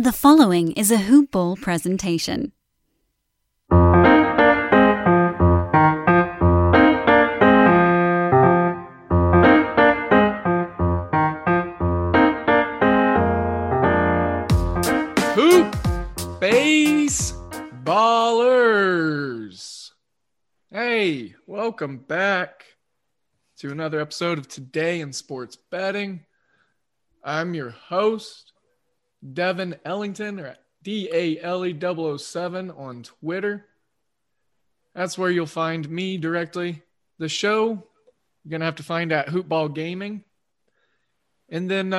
The following is a Hoop Ball presentation. Hoop Baseballers! Hey, welcome back to another episode of Today in Sports Betting. I'm your host, Devin Ellington, or DALE007 on Twitter. That's where you'll find me directly. The show, you're going to have to find at Hoopball Gaming. And then,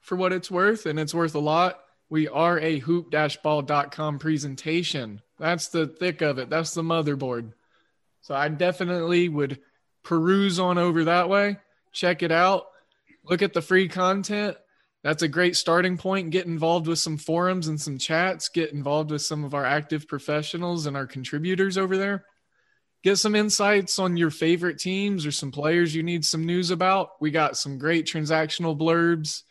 for what it's worth, and it's worth a lot, we are a hoop-ball.com presentation. That's the thick of it. That's the motherboard. So I definitely would peruse on over that way. Check it out. Look at the free content. That's a great starting point. Get involved with some forums and some chats. Get involved with some of our active professionals and our contributors over there. Get some insights on your favorite teams or some players you need some news about. We got some great transactional blurbs.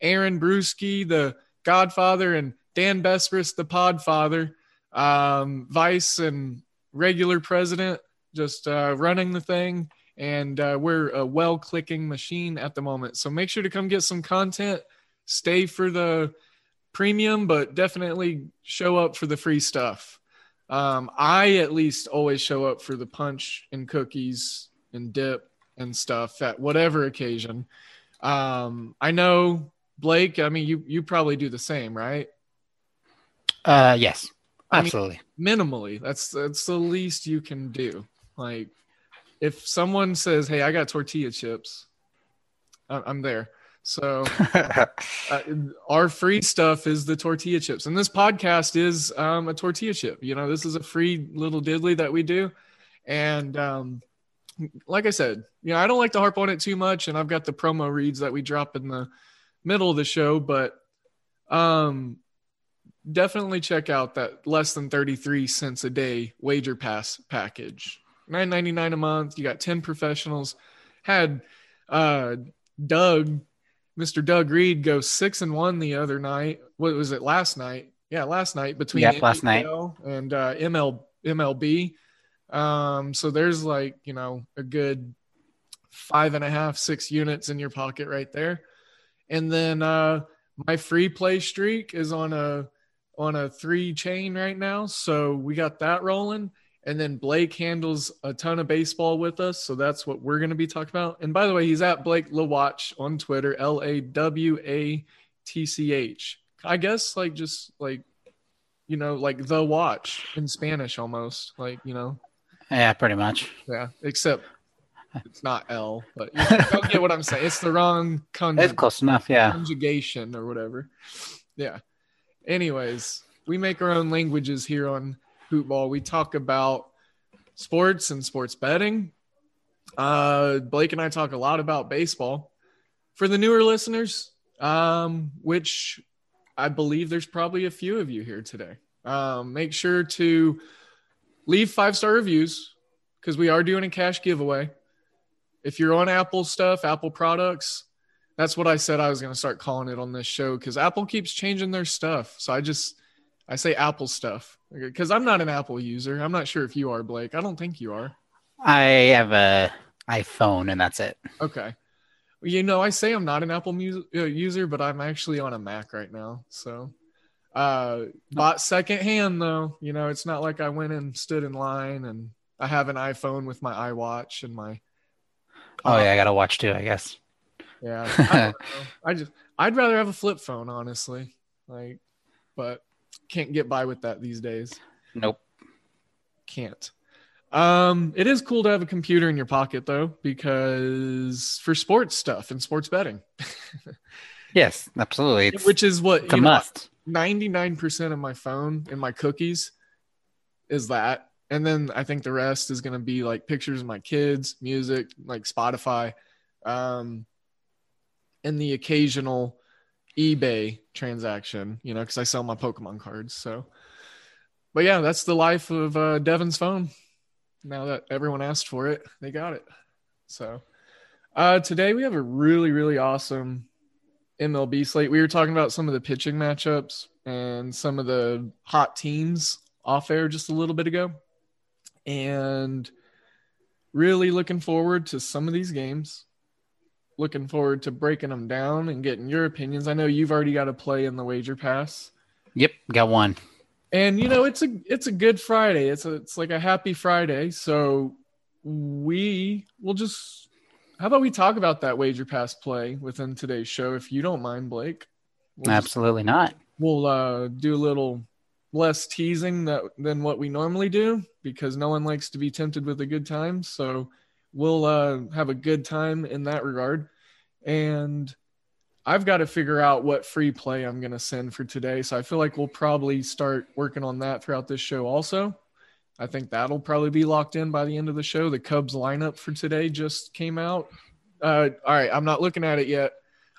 Aaron Brewski, the Godfather, and Dan Bespris, the Podfather, Vice and regular president, just running the thing. And we're a well-clicking machine at the moment. So make sure to come get some content. Stay for the premium, but definitely show up for the free stuff. I at least always show up for the punch and cookies and dip and stuff at whatever occasion. I know, Blake, you probably do the same, right? Yes, absolutely. Minimally. That's the least you can do. Like, if someone says, hey, I got tortilla chips, I'm there. So our free stuff is the tortilla chips. And this podcast is a tortilla chip. This is a free little diddly that we do. And like I said, I don't like to harp on it too much. And I've got the promo reads that we drop in the middle of the show. But definitely check out that less than 33 cents a day wager pass package. $9.99 a month. You got 10 professionals. Had Mr. Doug Reed, go 6-1 the other night. What was it? Last night. Yeah, last night between NFL and MLB. So there's a good 5.5, 6 units in your pocket right there. And then my free play streak is on a 3 chain right now. So we got that rolling. And then Blake handles a ton of baseball with us. So that's what we're going to be talking about. And by the way, he's at Blake LaWatch on Twitter, LAWATCH. I guess the watch in Spanish almost, Yeah, pretty much. Yeah, except it's not L, but you don't get what I'm saying. It's the wrong it's close enough, yeah. Conjugation or whatever. Yeah. Anyways, we make our own languages here on Hoopball. We talk about sports and sports betting. Blake and I talk a lot about baseball. For the newer listeners, which I believe there's probably a few of you here today, make sure to leave 5-star reviews because we are doing a cash giveaway. If you're on Apple products, that's what I said I was going to start calling it on this show because Apple keeps changing their stuff. So I say Apple stuff because I'm not an Apple user. I'm not sure if you are, Blake. I don't think you are. I have an iPhone and that's it. Okay. I say I'm not an Apple user, but I'm actually on a Mac right now. So bought secondhand though. It's not like I went and stood in line, and I have an iPhone with my iWatch and my. I got a watch too, I guess. Yeah. I'd rather have a flip phone, honestly. But can't get by with that these days. Nope. Can't. It is cool to have a computer in your pocket though, because for sports stuff and sports betting. Yes, absolutely. Which is what it's a must. 99% of my phone and my cookies is that. And then I think the rest is going to be pictures of my kids, music, Spotify, and the occasional eBay transaction, because I sell my Pokemon cards. So, but yeah, that's the life of Devin's phone. Now that everyone asked for it, they got it. So today we have a really, really awesome MLB slate. We were talking about some of the pitching matchups and some of the hot teams off air just a little bit ago. And really looking forward to some of these games. Looking forward to breaking them down and getting your opinions. I know you've already got a play in the wager pass. Yep, got one. And, you know, it's a good Friday. It's like a happy Friday. So we will just – how about we talk about that wager pass play within today's show, if you don't mind, Blake? Absolutely not. We'll do a little less teasing than what we normally do because no one likes to be tempted with a good time. So – we'll have a good time in that regard. And I've got to figure out what free play I'm going to send for today. So I feel like we'll probably start working on that throughout this show also. I think that'll probably be locked in by the end of the show. The Cubs lineup for today just came out. All right, I'm not looking at it yet.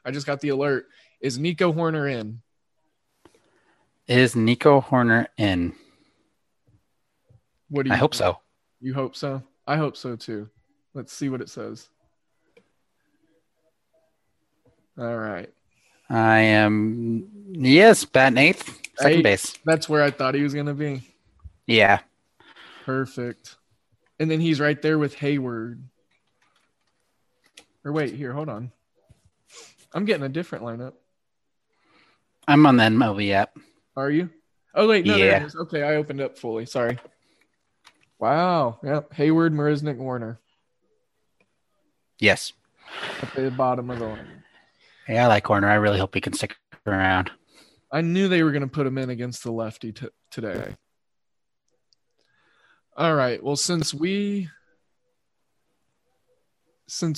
I just got the alert. Is Nico Horner in? Is Nico Horner in? What do you think? I hope so. You hope so? I hope so too. Let's see what it says. All right. I am, yes, batting eighth, second base. That's where I thought he was going to be. Yeah. Perfect. And then he's right there with Hayward. Or wait, here, hold on. I'm getting a different lineup. I'm on the MLB app. Are you? Oh, wait, no, yeah. There it is. Okay, I opened up fully. Sorry. Wow. Yep. Hayward, Marisnik, Warner. Yes. At the bottom of the line. Hey, I like Horner. I really hope he can stick around. I knew they were going to put him in against the lefty today. All right. Well, since we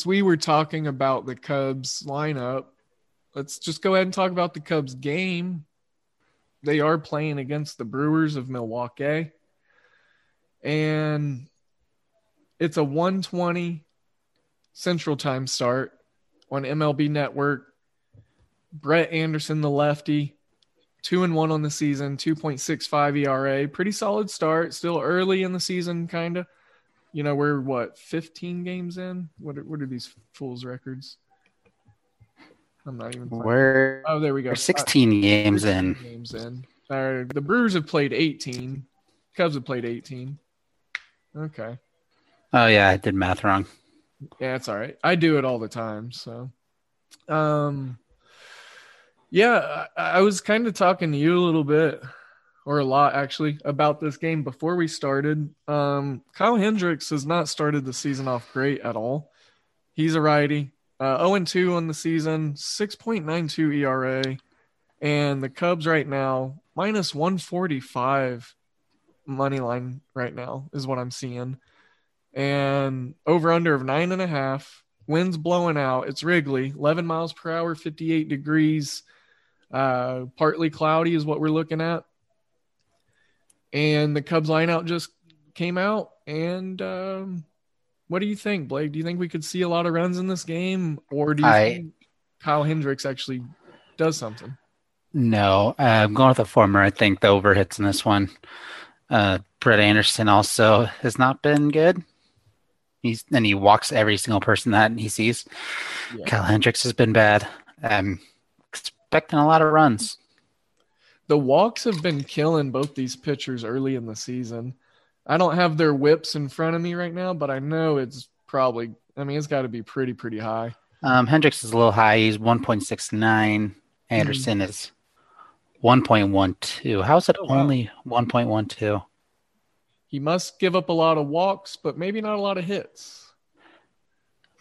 were talking about the Cubs lineup, let's just go ahead and talk about the Cubs game. They are playing against the Brewers of Milwaukee. And it's a 1:20 Central Time start on MLB Network. Brett Anderson, the lefty, 2-1 on the season, 2.65 ERA. Pretty solid start. Still early in the season, kind of. You know, we're, 15 games in? What are these fools' records? I'm not even playing. Oh, there we go. We're 16 games in. The Brewers have played 18. Cubs have played 18. Okay. Oh, yeah, I did math wrong. Yeah, it's all right. I do it all the time. So, yeah, I was kind of talking to you a little bit, or a lot actually, about this game before we started. Kyle Hendricks has not started the season off great at all. He's a righty, 0-2 on the season, 6.92 ERA, and the Cubs right now, minus 145 money line right now is what I'm seeing. And over under of 9.5, winds blowing out. It's Wrigley, 11 miles per hour, 58 degrees, partly cloudy is what we're looking at. And the Cubs lineout just came out. And what do you think, Blake? Do you think we could see a lot of runs in this game, or do you think Kyle Hendricks actually does something? No, I'm going with the former. I think the over hits in this one. Brett Anderson also has not been good. He walks every single person that he sees. Yeah. Kyle Hendricks has been bad. I'm expecting a lot of runs. The walks have been killing both these pitchers early in the season. I don't have their whips in front of me right now, but I know it's probably – I mean, it's got to be pretty high. Hendricks is a little high. He's 1.69. Anderson is 1.12. How is it only 1.12? He must give up a lot of walks, but maybe not a lot of hits.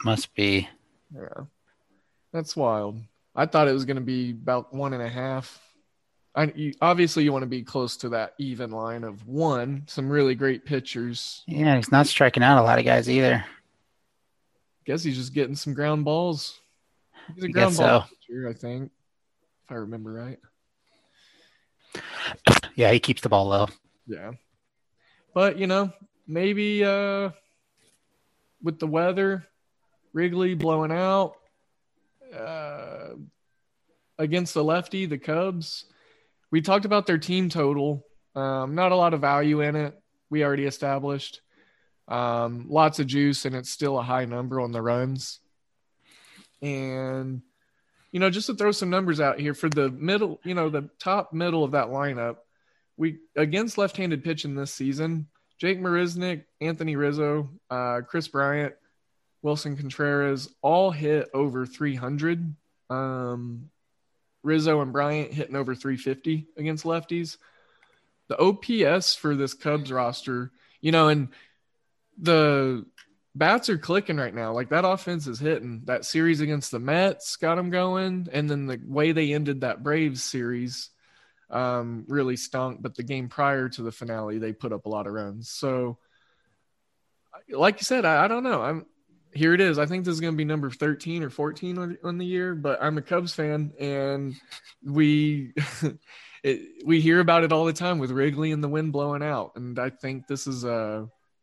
Must be. Yeah. That's wild. I thought it was going to be about 1.5. Obviously, you want to be close to that even line of 1. Some really great pitchers. Yeah, he's not striking out a lot of guys either. Guess he's just getting some ground balls. He's a ground ball pitcher, I think, if I remember right. Yeah, he keeps the ball low. Yeah. But, you know, maybe with the weather, Wrigley blowing out against the lefty, the Cubs. We talked about their team total. Not a lot of value in it. We already established. Lots of juice, and it's still a high number on the runs. And you know, just to throw some numbers out here for the middle, you know, the top middle of that lineup, we against left-handed pitching this season, Jake Marisnik, Anthony Rizzo, Chris Bryant, Wilson Contreras all hit over 300. Rizzo and Bryant hitting over 350 against lefties. The OPS for this Cubs roster, you know, and the bats are clicking right now. Like, that offense is hitting. That series against the Mets got them going, and then the way they ended that Braves series really stunk. But the game prior to the finale, they put up a lot of runs. So, like you said, I don't know. Here it is. I think this is going to be number 13 or 14 on the year, but I'm a Cubs fan, and we hear about it all the time with Wrigley and the wind blowing out. And I think this is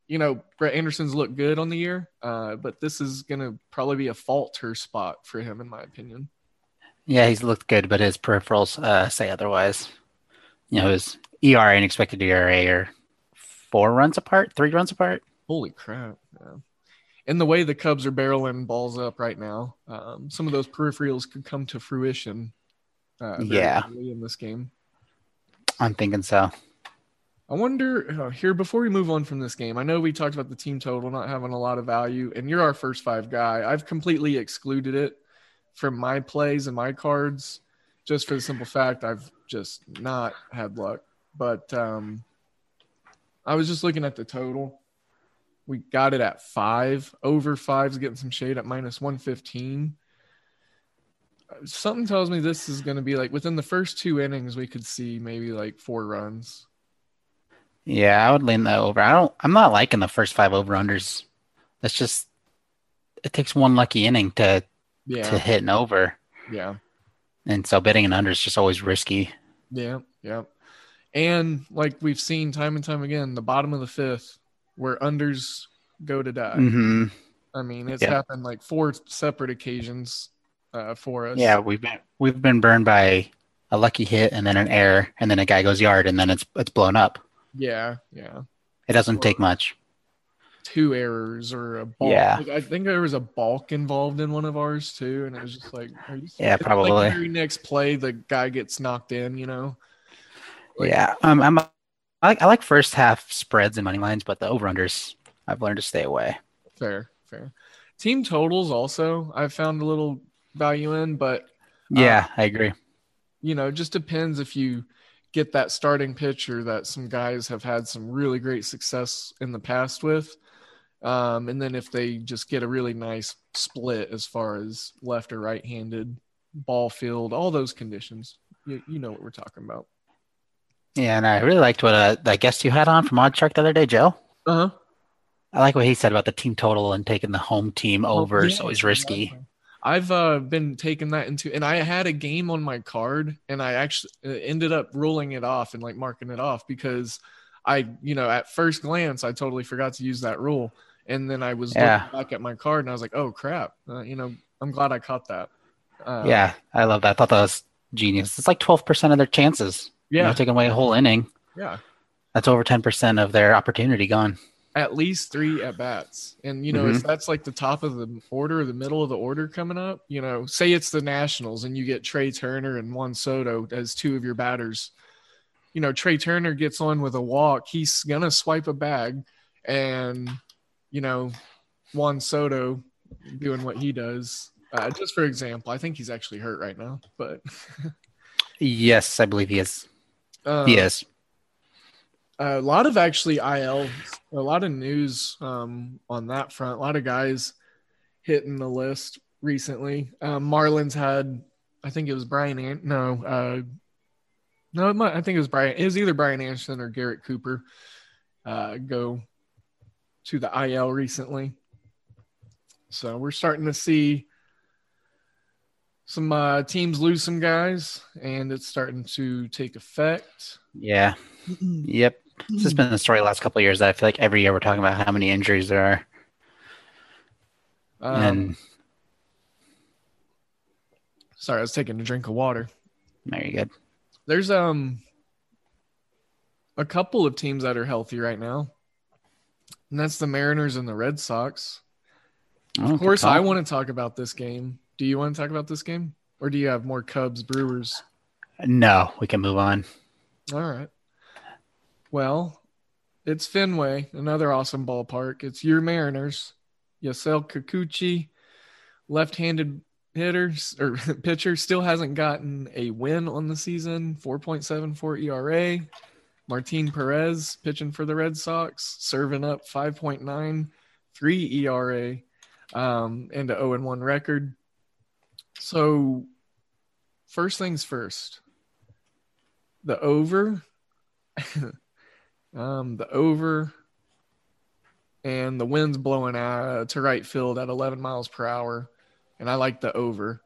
you know, Brett Anderson's looked good on the year, but this is going to probably be a falter spot for him, in my opinion. Yeah, he's looked good, but his peripherals say otherwise. You know, his ERA and expected ERA are 3 runs apart. Holy crap, man. And the way the Cubs are barreling balls up right now, some of those peripherals could come to fruition in this game. I'm thinking so. I wonder, here, before we move on from this game, I know we talked about the team total not having a lot of value, and you're our first five guy. I've completely excluded it from my plays and my cards just for the simple fact I've just not had luck. But I was just looking at the total. We got it at 5. Over 5's getting some shade at minus 115. Something tells me this is going to be like within the first 2 innings, we could see maybe like 4 runs. Yeah, I would lean that over. I'm not liking the first 5 over-unders. That's just, it takes one lucky inning to hit an over. Yeah. And so betting an under is just always risky. Yeah, yeah. And like we've seen time and time again, the bottom of the 5th, where unders go to die. Mm-hmm. I mean, it's happened like 4 separate occasions for us. Yeah, we've been burned by a lucky hit and then an error, and then a guy goes yard, and then it's blown up. Yeah, yeah. It doesn't take much. 2 errors or a balk. Yeah. Like, I think there was a balk involved in one of ours too, and it was just like, are you serious? Probably. Like, the very next play, the guy gets knocked in. You know. Like, yeah, I like first half spreads and money lines, but the over-unders, I've learned to stay away. Fair. Team totals also, I've found a little value in, but... yeah, I agree. You know, it just depends if you get that starting pitcher that some guys have had some really great success in the past with, and then if they just get a really nice split as far as left or right-handed, ball field, all those conditions. You know what we're talking about. Yeah, and I really liked what that guest you had on from Odd Shark the other day, Joe. Uh-huh. I like what he said about the team total and taking the home team over is always risky. Exactly. I've been taking that into – and I had a game on my card, and I actually ended up ruling it off and, like, marking it off because I – you know, at first glance, I totally forgot to use that rule. And then I was looking back at my card, and I was like, oh, crap. You know, I'm glad I caught that. Yeah, I love that. I thought that was genius. It's like 12% of their chances. Yeah, you know, taking away a whole inning. Yeah, that's over 10% of their opportunity gone. At least 3 at bats, and you know, if that's like the top of the order, or the middle of the order coming up, you know, say it's the Nationals, and you get Trey Turner and Juan Soto as 2 of your batters. You know, Trey Turner gets on with a walk; he's gonna swipe a bag, and you know, Juan Soto doing what he does. Just for example, I think he's actually hurt right now, but yes, I believe he is. Yes. A lot of actually IL, a lot of news on that front. A lot of guys hitting the list recently. Marlins had, I think it was It was either Brian Anderson or Garrett Cooper go to the IL recently. So we're starting to see some teams lose some guys, and it's starting to take effect. Yeah. Yep. This has been the story the last couple of years that I feel like every year we're talking about how many injuries there are. Sorry, I was taking a drink of water. Very good. There's a couple of teams that are healthy right now, and that's the Mariners and the Red Sox. Of course, I want to talk about this game. Do you want to talk about this game? Or do you have more Cubs, Brewers? No, we can move on. All right. Well, it's Fenway, another awesome ballpark. It's your Mariners. Yasiel Kikuchi, left-handed pitcher, still hasn't gotten a win on the season, 4.74 ERA. Martin Perez, pitching for the Red Sox, serving up 5.93 ERA and an 0-1 record. So first things first, the over, and the wind's blowing to right field at 11 miles per hour. And I like the over.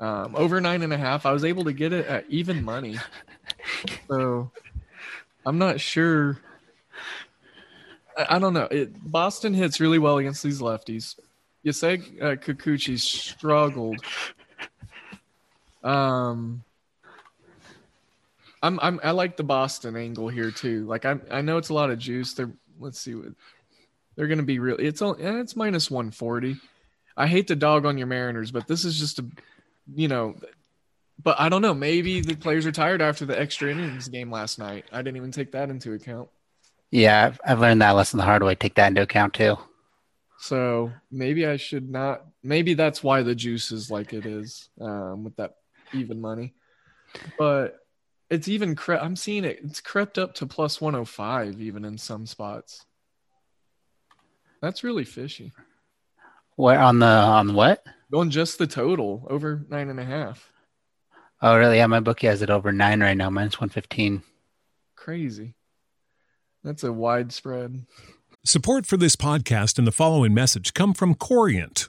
Over 9.5, I was able to get it at even money. So I'm not sure. I don't know. Boston hits really well against these lefties. You say Kikuchi struggled. I like the Boston angle here too. Like I know it's a lot of juice. They're going to be real. It's minus 140. I hate to dog on your Mariners, but this is just but I don't know. Maybe the players are tired after the extra innings game last night. I didn't even take that into account. Yeah, I've learned that lesson the hard way. Take that into account too. So maybe I should not. Maybe that's why the juice is like it is with that even money. But it's even I'm seeing it. It's crept up to plus 105 even in some spots. That's really fishy. Where on what? On just the total, over 9.5. Oh, really? Yeah, my bookie has it over 9 right now, minus 115. Crazy. That's a wide spread. Support for this podcast and the following message come from Corient.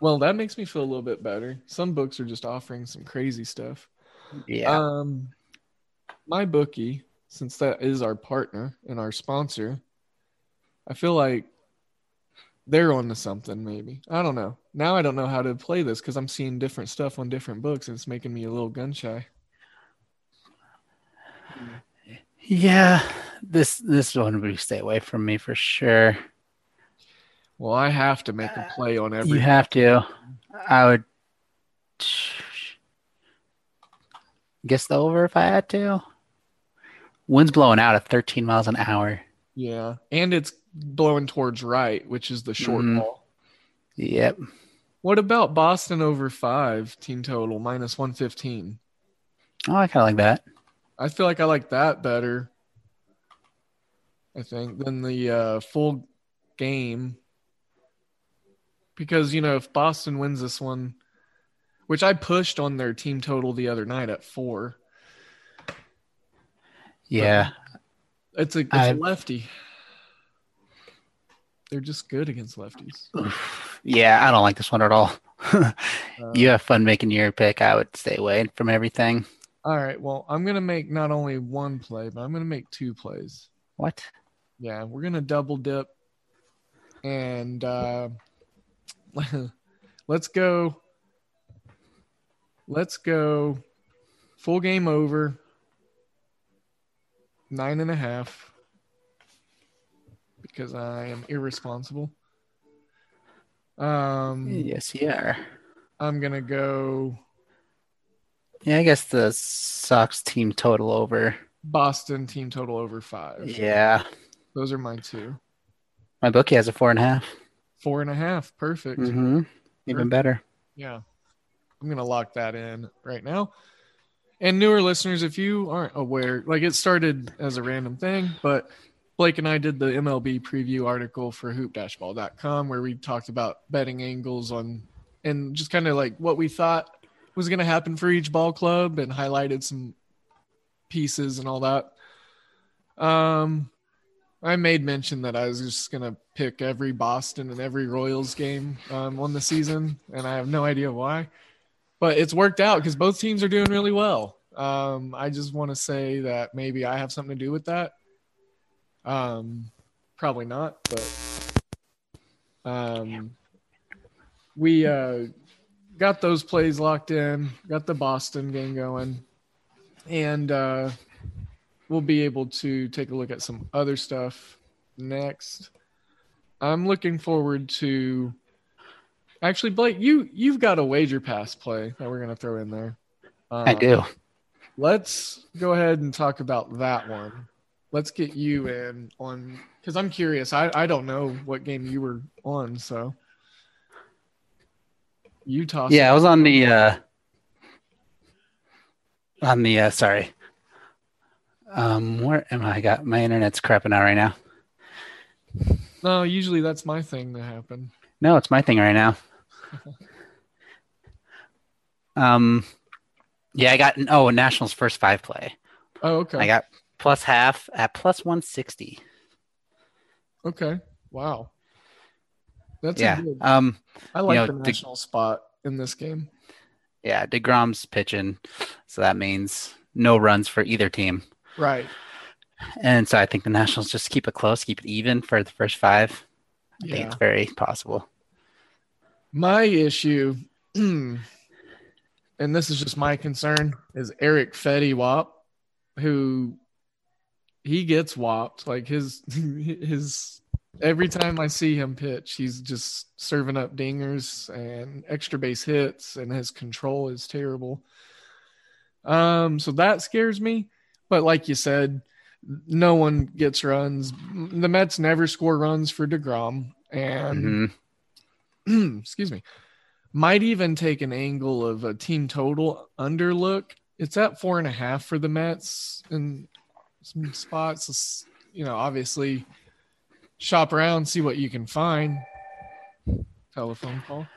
Well, that makes me feel a little bit better. Some books are just offering some crazy stuff. Yeah. My bookie, since that is our partner and our sponsor, I feel like they're onto something maybe. I don't know. Now I don't know how to play this because I'm seeing different stuff on different books and it's making me a little gun shy. Yeah. This one would stay away from me for sure. Well, I have to make a play on everything. You have to. I would guess the over if I had to. Wind's blowing out at 13 miles an hour. Yeah, and it's blowing towards right, which is the short ball. Yep. What about Boston over 5 team total minus 115? Oh, I kind of like that. I feel like I like that better, I think, than the full game. Because, you know, if Boston wins this one, which I pushed on their team total the other night at 4. Yeah. But it's a lefty. They're just good against lefties. Yeah, I don't like this one at all. You have fun making your pick. I would stay away from everything. All right. Well, I'm going to make not only one play, but I'm going to make 2 plays. What? Yeah, we're going to double dip. And let's go full game over 9.5 because I am irresponsible. Yes, you are. I'm going to go. Yeah, I guess the Sox team total over. Boston team total over 5. Yeah. Those are mine too. My bookie has a 4.5. 4.5. Perfect. Mm-hmm. Even better. Yeah. I'm going to lock that in right now. And newer listeners, if you aren't aware, like it started as a random thing, but Blake and I did the MLB preview article for hoop-ball.com where we talked about betting angles on and just kind of like what we thought was going to happen for each ball club and highlighted some pieces and all that. I made mention that I was just going to pick every Boston and every Royals game on the season, and I have no idea why. But it's worked out because both teams are doing really well. I just want to say that maybe I have something to do with that. Probably not, but we got those plays locked in, got the Boston game going, and we'll be able to take a look at some other stuff next. I'm looking forward to – actually, Blake, you've got a wager pass play that we're going to throw in there. I do. Let's go ahead and talk about that one. Let's get you in on – because I'm curious. I don't know what game you were on, so you toss. Yeah, I was on the sorry. Where am I? Got my internet's crapping out right now. No, usually that's my thing to happen. No, it's my thing right now. Yeah, I got Nationals first 5 play. Oh, okay. I got +0.5 at +160. Okay. Wow. That's a good. I like the National spot in this game. Yeah, DeGrom's pitching, so that means no runs for either team. Right. And so I think the Nationals just keep it close, keep it even for the first 5. I think it's very possible. My issue, and this is just my concern, is Eric Fetty Wap, who he gets whopped. Like his every time I see him pitch, he's just serving up dingers and extra base hits, and his control is terrible. So that scares me. But like you said, no one gets runs. The Mets never score runs for DeGrom. And, excuse me, might even take an angle of a team total under look. It's at 4.5 for the Mets in some spots. It's, you know, obviously shop around, see what you can find. Telephone call.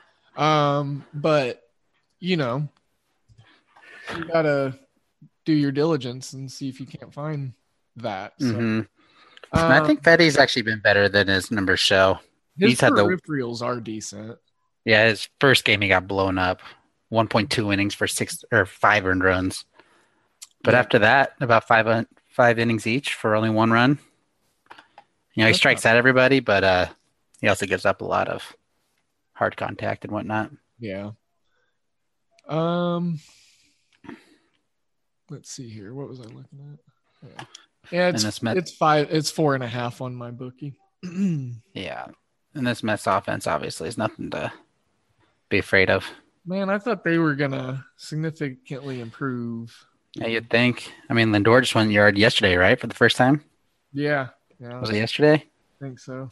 But, you know, you got to do your diligence and see if you can't find that. So. And I think Fetty's actually been better than his numbers show. His peripherals are decent. Yeah, his first game he got blown up, 1.2 innings for 5 earned runs. But after that, about five innings each for only 1 run. You know, he strikes out everybody, but he also gives up a lot of hard contact and whatnot. Yeah. Let's see here. What was I looking at? Yeah, it's 5. It's 4.5 on my bookie. Yeah, and this Mets offense obviously is nothing to be afraid of. Man, I thought they were gonna significantly improve Yeah, you'd think. I mean, Lindor just went yard yesterday, right, for the first time? Yeah. Was it yesterday? I think so.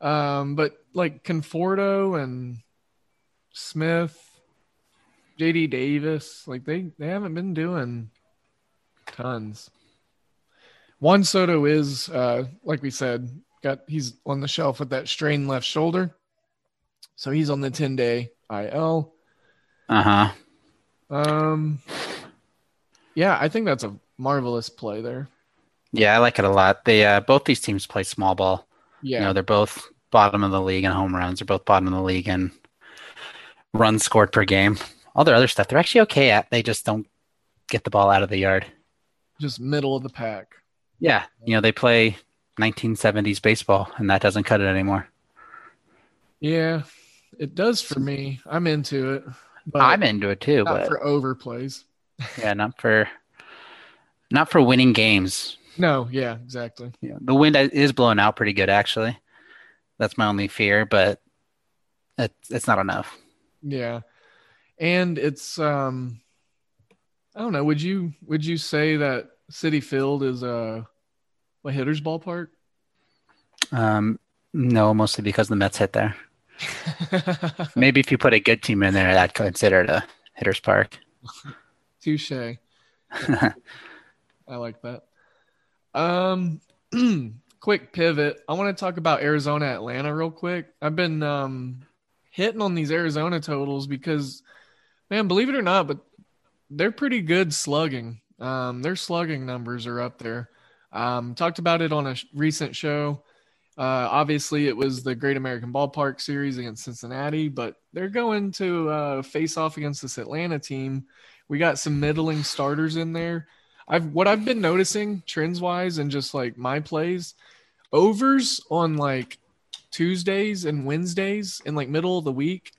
But, like, Conforto and Smith, J.D. Davis, like, they haven't been doing tons. Juan Soto is, like we said, he's on the shelf with that strained left shoulder. So he's on the 10-day IL. Yeah, I think that's a marvelous play there. Yeah, I like it a lot. They both these teams play small ball. Yeah, you know, they're both bottom of the league in home runs. They're both bottom of the league in runs scored per game. All their other stuff, they're actually okay at. They just don't get the ball out of the yard. Just middle of the pack. Yeah, you know, they play 1970s baseball, and that doesn't cut it anymore. Yeah, it does for me. I'm into it. But I'm into it too. Not for overplays. Yeah, not for winning games. No, yeah, exactly. Yeah, the wind is blowing out pretty good, actually. That's my only fear, but it's not enough. Yeah, and it's I don't know. Would you say that Citi Field is a hitter's ballpark? No, mostly because the Mets hit there. Maybe if you put a good team in there, that'd consider it a hitter's park. Touche. I like that. Quick pivot. I want to talk about Arizona, Atlanta real quick. I've been hitting on these Arizona totals because, man, believe it or not, but they're pretty good slugging. Their slugging numbers are up there. Talked about it on a recent show. Obviously, it was the Great American Ballpark Series against Cincinnati, but they're going to face off against this Atlanta team. We got some middling starters in there. What I've been noticing trends-wise and just, like, my plays, overs on, like, Tuesdays and Wednesdays in, like, middle of the week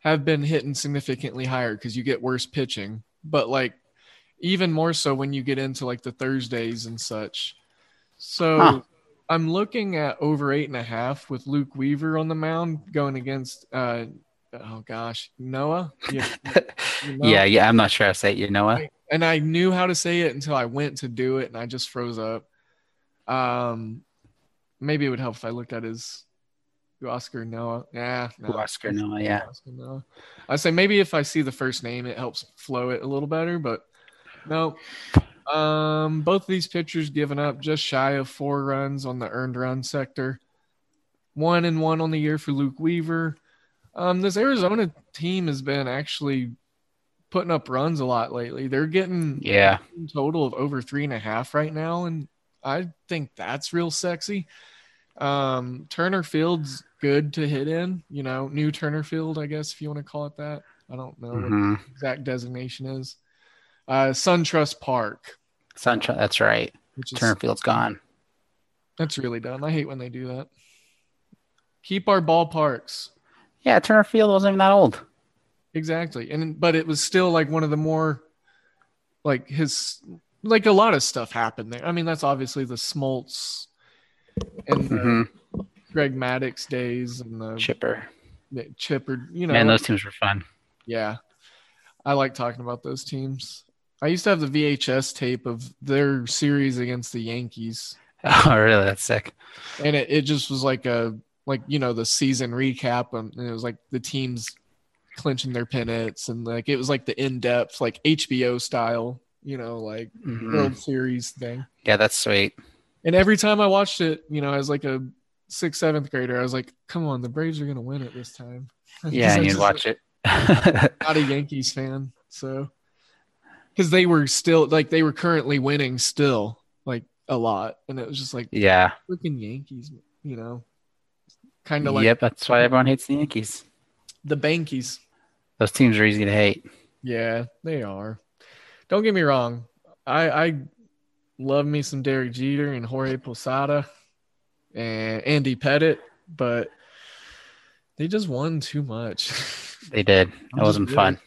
have been hitting significantly higher because you get worse pitching. But, like, even more so when you get into, like, the Thursdays and such. So I'm looking at over 8.5 with Luke Weaver on the mound going against Noah? Yeah. Yeah, I'm not sure I say it, Noah. And I knew how to say it until I went to do it, and I just froze up. Maybe it would help if I looked at his Oscar Noah. Oscar Noah, yeah. Oscar Noah. I say maybe if I see the first name, it helps flow it a little better, but no. Both of these pitchers giving up just shy of 4 runs on the earned run sector. 1-1 on the year for Luke Weaver. This Arizona team has been actually putting up runs a lot lately. They're getting a total of over 3.5 right now, and I think that's real sexy. Turner Field's good to hit in, you know, new Turner Field, I guess, if you want to call it that. I don't know what the exact designation is. SunTrust Park. SunTrust, that's right. Turner Field's gone. That's really done. I hate when they do that. Keep our ballparks. Yeah, Turner Field wasn't even that old. Exactly. But it was still like one of the more like a lot of stuff happened there. I mean, that's obviously the Smoltz and the Greg Maddux days and the Chipper, you know. Man, those teams were fun. Yeah. I like talking about those teams. I used to have the VHS tape of their series against the Yankees. Oh, really? That's sick. And it just was like the season recap, and it was like the teams clinching their pennants, and like it was like the in-depth, like HBO style, you know, like World Series thing. Yeah, that's sweet. And every time I watched it, you know, as like a 6th, 7th grader, I was like, "Come on, the Braves are gonna win it this time." Yeah, and you'd watch it. Not a Yankees fan, so because they were still like they were currently winning still like a lot, and it was just like freaking Yankees, you know. Kind of like that's why everyone hates the Yankees. The Bankies. Those teams are easy to hate. Yeah, they are. Don't get me wrong. I love me some Derek Jeter and Jorge Posada and Andy Pettit, but they just won too much. They did. That wasn't fun.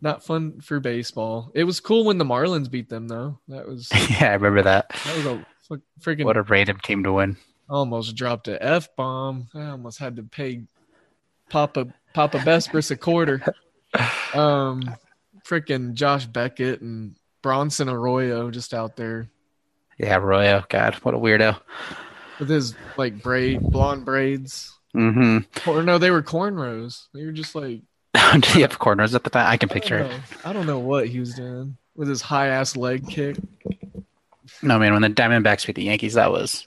Not fun for baseball. It was cool when the Marlins beat them, though. That was I remember that. That was a freaking what a random team to win. Almost dropped an F-bomb. I almost had to pay Papa Bespris a quarter. Freaking Josh Beckett and Bronson Arroyo just out there. Yeah, Arroyo. God, what a weirdo. With his like blonde braids. Mm-hmm. Or no, they were cornrows. They were just like. Do you have cornrows at the time? I can picture it. I don't know what he was doing with his high ass leg kick. No, man, when the Diamondbacks beat the Yankees, that was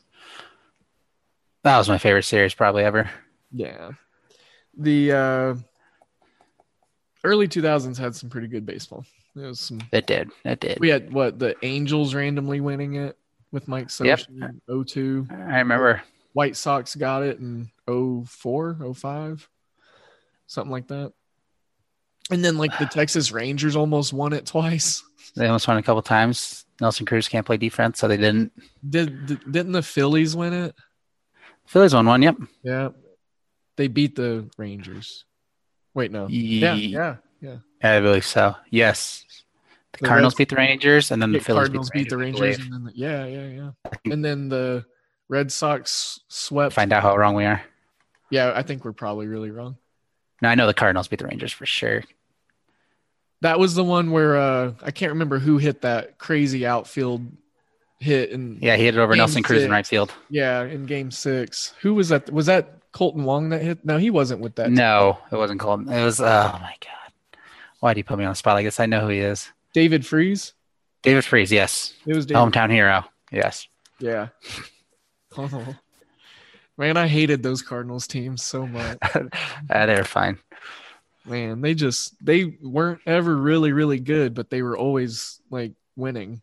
my favorite series probably ever. Yeah. The early 2000s had some pretty good baseball. It did. We had the Angels randomly winning it with Mike Sosa in 2002. I remember. White Sox got it in 2004, 2005, something like that. And then like the Texas Rangers almost won it twice. They almost won a couple times. Nelson Cruz can't play defense, so they didn't. Didn't the Phillies win it? Phillies won one, yep. Yeah. They beat the Rangers. Wait, no. Yeah. I believe so. Yes. The Cardinals beat the Rangers, and then the Phillies beat the Rangers. And then yeah. And then the Red Sox swept. Find out how wrong we are. Yeah, I think we're probably really wrong. No, I know the Cardinals beat the Rangers for sure. That was the one where I can't remember who hit that crazy outfield hit. Yeah, he hit it over Nelson Cruz in right field. Yeah, in Game 6. Who was that? Was that Colton Wong that hit? No, he wasn't with that. No, it wasn't Colton. It was, oh, my God. Why do you put me on the spot like this? I know who he is. David Freese? David Freese, yes. It was David. Hometown hero, yes. Yeah. Oh. Man, I hated those Cardinals teams so much. They were fine. Man, they weren't ever really, really good, but they were always like winning.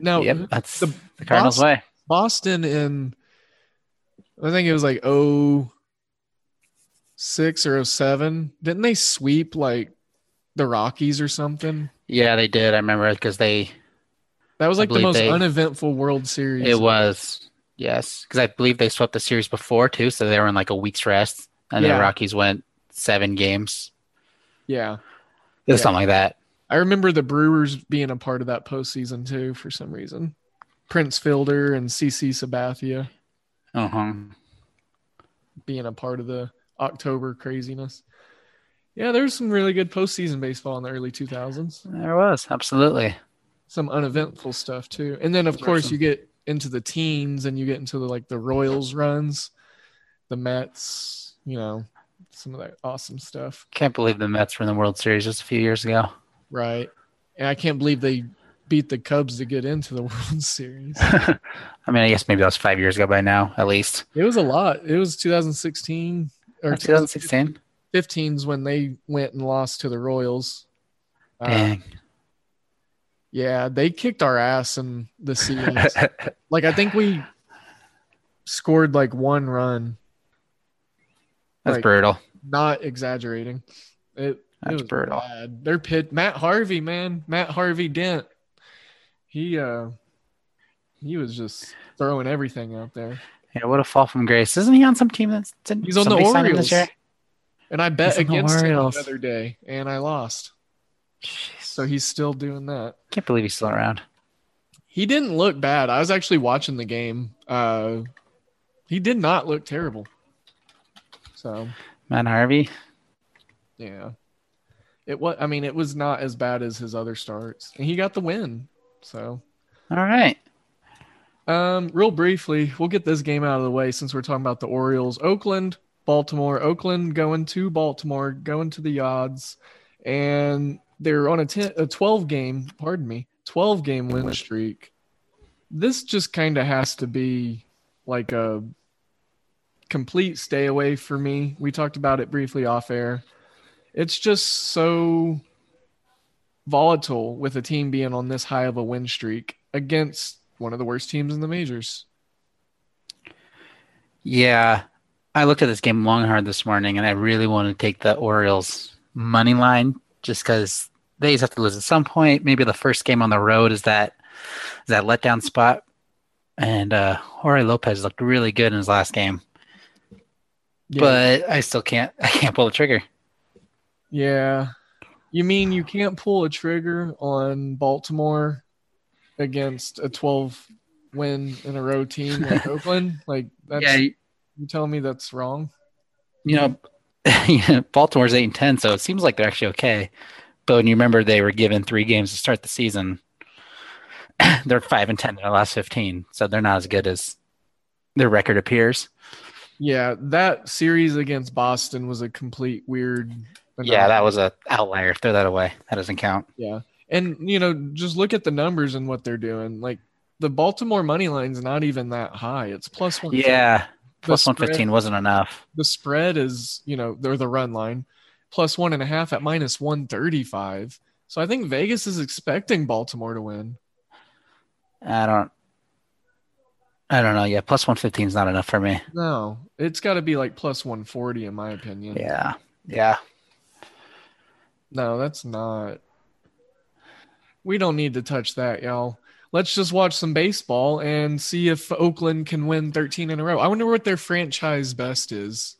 Now, yep, that's the Cardinals way. Boston in, I think it was like 2006 or 2007. Didn't they sweep like the Rockies or something? Yeah, they did. I remember because that was like the most uneventful World Series. It was, yes, because I believe they swept the series before too, so they were in like a week's rest, and the Rockies went 7 games. Yeah. It was something like that. I remember the Brewers being a part of that postseason too for some reason. Prince Fielder and CC Sabathia. Uh-huh. Being a part of the October craziness. Yeah, there was some really good postseason baseball in the early 2000s. There was, absolutely. Some uneventful stuff too. And then of course you get into the teens and you get into the Royals runs, the Mets, you know, some of that awesome stuff. Can't believe the Mets were in the World Series just a few years ago. Right. And I can't believe they beat the Cubs to get into the World Series. I mean, I guess maybe that was 5 years ago by now, at least. It was a lot. It was 2016. Or 2016? 15's when they went and lost to the Royals. Dang. Yeah, they kicked our ass in the series. I think we scored one run. That's brutal. Not exaggerating. It was brutal. Bad. Their pit, Matt Harvey, man. Matt Harvey Dent. He was just throwing everything out there. Yeah, what a fall from grace. Isn't he on some team that's in, he's on the Orioles? And I bet against him the other day, and I lost. Jeez. So he's still doing that. Can't believe he's still around. He didn't look bad. I was actually watching the game. He did not look terrible. So Matt Harvey. Yeah. It was not as bad as his other starts, and he got the win. So, all right. Real briefly, we'll get this game out of the way since we're talking about the Orioles. Oakland, going to Baltimore, going to the odds, and they're on a 12-game win streak. This just kind of has to be like a complete stay away for me. We talked about it briefly off air. It's just so volatile with a team being on this high of a win streak against one of the worst teams in the majors. Yeah. I looked at this game long and hard this morning, and I really want to take the Orioles money line just because they just have to lose at some point. Maybe the first game on the road is that letdown spot. And Jorge Lopez looked really good in his last game. Yeah. But I still can't pull the trigger. Yeah. You mean you can't pull a trigger on Baltimore against a 12 win in a row team like Oakland? You telling me that's wrong? You know, Baltimore's 8-10, so it seems like they're actually okay. But when you remember they were given 3 games to start the season, they're 5-10 in their last 15, so they're not as good as their record appears. Yeah, that series against Boston was a complete weird. Yeah, that was an outlier. Throw that away. That doesn't count. Yeah, and just look at the numbers and what they're doing. Like the Baltimore money line's not even that high. It's +1. Yeah, +115 wasn't enough. The spread is, they're the run line, +1.5 at -135. So I think Vegas is expecting Baltimore to win. I don't know. Yeah, +115 is not enough for me. No, it's got to be like +140 in my opinion. Yeah. No, that's not. We don't need to touch that, y'all. Let's just watch some baseball and see if Oakland can win 13 in a row. I wonder what their franchise best is.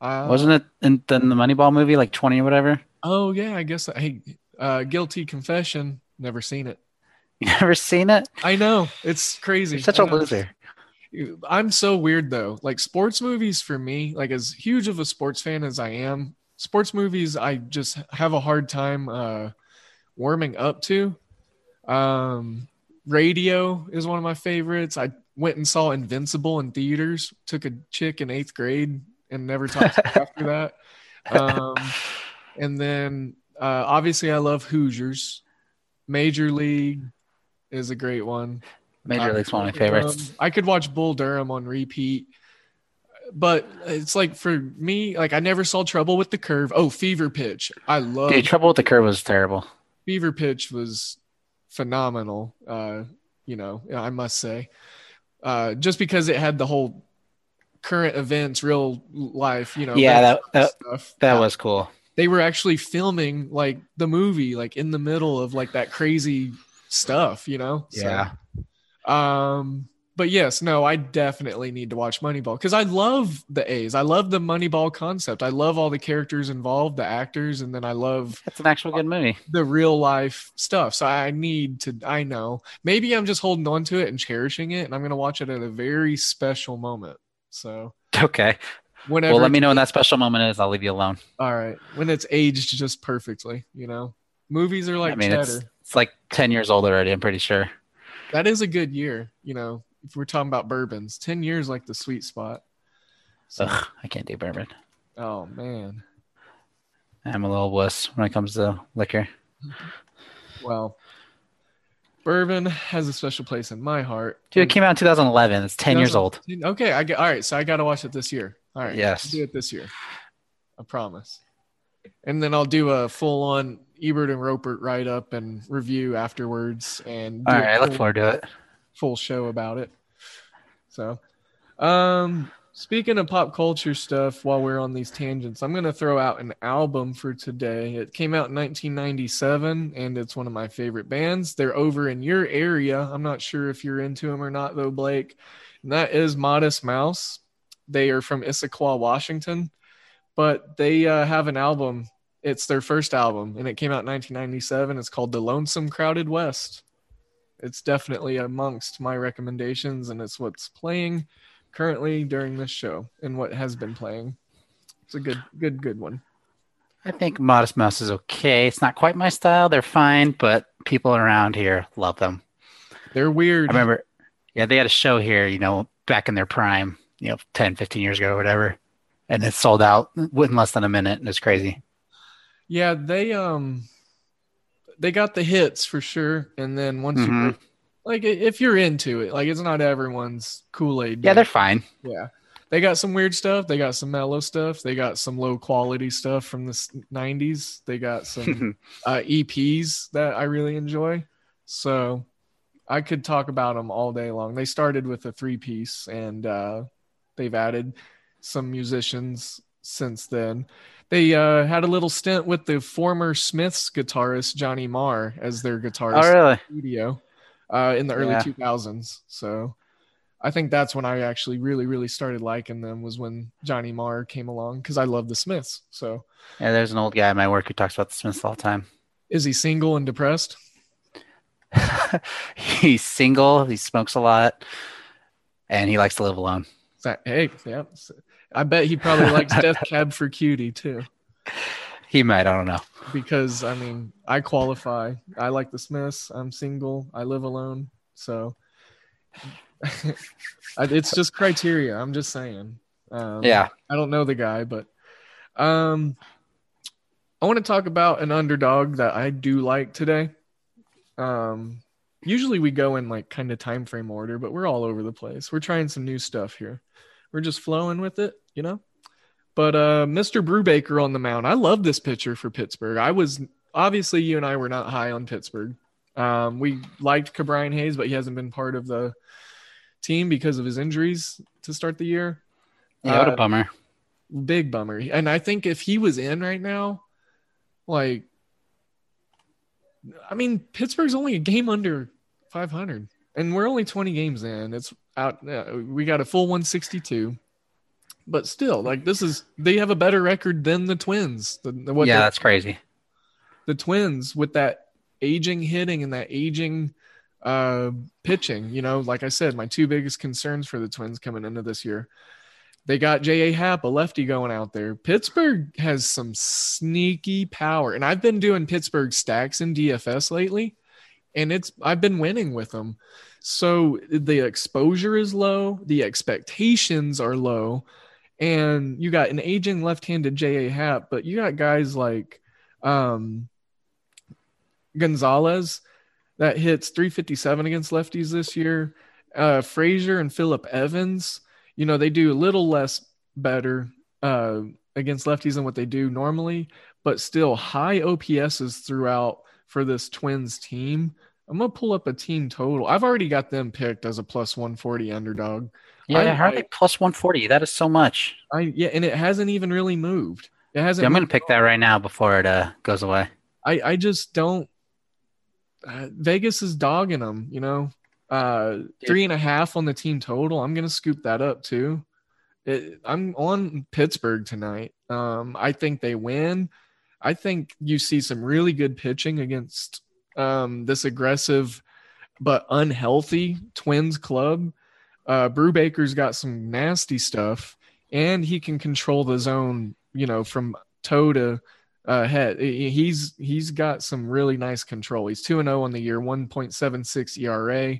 Wasn't it in the Moneyball movie, like 20 or whatever? Oh, yeah, I guess. Hey, guilty confession. Never seen it. You never seen it? I know. It's crazy. You're such a loser. I'm so weird, though. Like, sports movies for me, like as huge of a sports fan as I am, sports movies I just have a hard time warming up to. Radio is one of my favorites. I went and saw Invincible in theaters, took a chick in 8th grade and never talked to her after that. And then obviously I love Hoosiers. Major League is a great one. Major League's one of my favorites. I could watch Bull Durham on repeat, but it's like for me, like I never saw Trouble with the Curve. Oh, Fever Pitch. I love Trouble with the Curve was terrible. Fever Pitch was phenomenal. I must say, just because it had the whole current events, real life, that was cool. They were actually filming like the movie, like in the middle of like that crazy stuff, Yeah. So, but yes, no, I definitely need to watch Moneyball because I love the A's. I love the Moneyball concept. I love all the characters involved, the actors, and then I love that's an actual good movie. The real life stuff. So I know. Maybe I'm just holding on to it and cherishing it, and I'm going to watch it at a very special moment. So okay. Whenever let me know when that special moment is. I'll leave you alone. All right. When it's aged just perfectly, Movies are like cheddar. It's like 10 years old already, I'm pretty sure. That is a good year, If we're talking about bourbons, 10 years like the sweet spot. So ugh, I can't do bourbon. Oh man, I'm a little wuss when it comes to liquor. Well, bourbon has a special place in my heart. Dude, it came out in 2011. It's 10 years old. Okay, all right. So I got to watch it this year. All right, yes, I'll do it this year. I promise. And then I'll do a full-on Ebert and Ropert write-up and review afterwards. And all right, I look forward to it. Full show about it. So speaking of pop culture stuff, while we're on these tangents, I'm going to throw out an album for today. It came out in 1997 and it's one of my favorite bands. They're over in your area. I'm not sure if you're into them or not though, Blake. And that is Modest Mouse. They are from Issaquah, Washington, but they have an album. It's their first album and it came out in 1997. It's called The Lonesome Crowded West. It's definitely amongst my recommendations, and it's what's playing currently during this show and what has been playing. It's a good one. I think Modest Mouse is okay. It's not quite my style. They're fine, but people around here love them. They're weird. I remember, yeah, they had a show here, back in their prime, 10, 15 years ago or whatever, and it sold out in less than a minute, and it's crazy. Yeah, they got the hits for sure. And then once you like, if you're into it, like it's not everyone's Kool-Aid. Yeah, they're fine. Yeah. They got some weird stuff. They got some mellow stuff. They got some low quality stuff from the 90s. They got some EPs that I really enjoy. So I could talk about them all day long. They started with a 3-piece and they've added some musicians since then. They had a little stint with the former Smiths guitarist Johnny Marr as their guitarist in the studio in the early 2000s. So I think that's when I actually really, really started liking them, was when Johnny Marr came along, because I love the Smiths. So yeah, there's an old guy at my work who talks about the Smiths all the time. Is he single and depressed? He's single. He smokes a lot, and he likes to live alone. Hey, yeah. I bet he probably likes Death Cab for Cutie too. He might. I don't know. Because, I mean, I qualify. I like the Smiths. I'm single. I live alone. So it's just criteria. I'm just saying. Yeah. I don't know the guy, but I want to talk about an underdog that I do like today. Usually we go in like kind of time frame order, but we're all over the place. We're trying some new stuff here. We're just flowing with it, you know? But Mr. Brubaker on the mound. I love this pitcher for Pittsburgh. I was obviously, you and I were not high on Pittsburgh. We liked Cabrian Hayes, but he hasn't been part of the team because of his injuries to start the year. Yeah, what a bummer. Big bummer. And I think if he was in right now, like, I mean, Pittsburgh's only a game under 500, and we're only 20 games in. It's out. We got a full 162. But still, like, this is – they have a better record than the Twins. Yeah, that's crazy. The Twins with that aging hitting and that aging pitching, you know, like I said, my two biggest concerns for the Twins coming into this year. They got J.A. Happ, a lefty, going out there. Pittsburgh has some sneaky power. And I've been doing Pittsburgh stacks in DFS lately, and I've been winning with them. So the exposure is low. The expectations are low. And you got an aging left-handed J.A. Happ, but you got guys like Gonzalez that hits 357 against lefties this year. Frazier and Phillip Evans, you know, they do a little less better against lefties than what they do normally, but still high OPSs throughout for this Twins team. I'm going to pull up a team total. I've already got them picked as a plus 140 underdog. Yeah, how are they plus 140? That is so much. Yeah, and it hasn't even really moved. It hasn't. Yeah, I'm going to pick that right now before it goes away. I just don't. Vegas is dogging them, you know. 3.5 on the team total. I'm going to scoop that up too. I'm on Pittsburgh tonight. I think they win. I think you see some really good pitching against this aggressive but unhealthy Twins club. Brubaker's got some nasty stuff, and he can control the zone, you know, from toe to head. He's got some really nice control. He's 2-0 on the year, 1.76 ERA.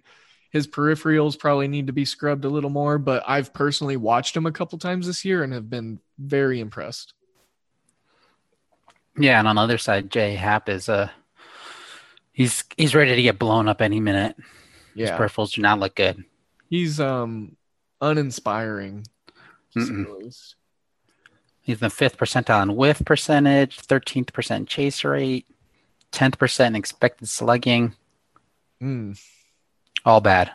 His peripherals probably need to be scrubbed a little more, but I've personally watched him a couple times this year and have been very impressed. Yeah, and on the other side, J. Happ is He's ready to get blown up any minute. Yeah. His peripherals do not look good. He's uninspiring. He's in the 5th percentile in whiff percentage, 13th percent chase rate, 10th percent expected slugging. All bad.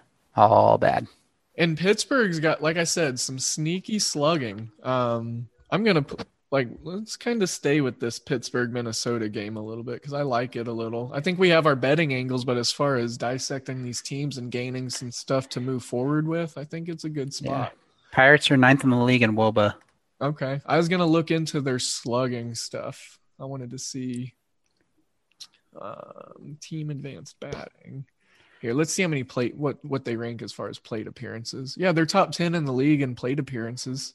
And Pittsburgh's got, like I said, some sneaky slugging. I'm going to let's kind of stay with this Pittsburgh-Minnesota game a little bit because I like it a little. I think we have our betting angles, but as far as dissecting these teams and gaining some stuff to move forward with, I think it's a good spot. Yeah. Pirates are 9th in the league in WOBA. Okay. I was going to look into their slugging stuff. I wanted to see team advanced batting. Here, let's see how many what they rank as far as plate appearances. Yeah, they're top 10 in the league in plate appearances.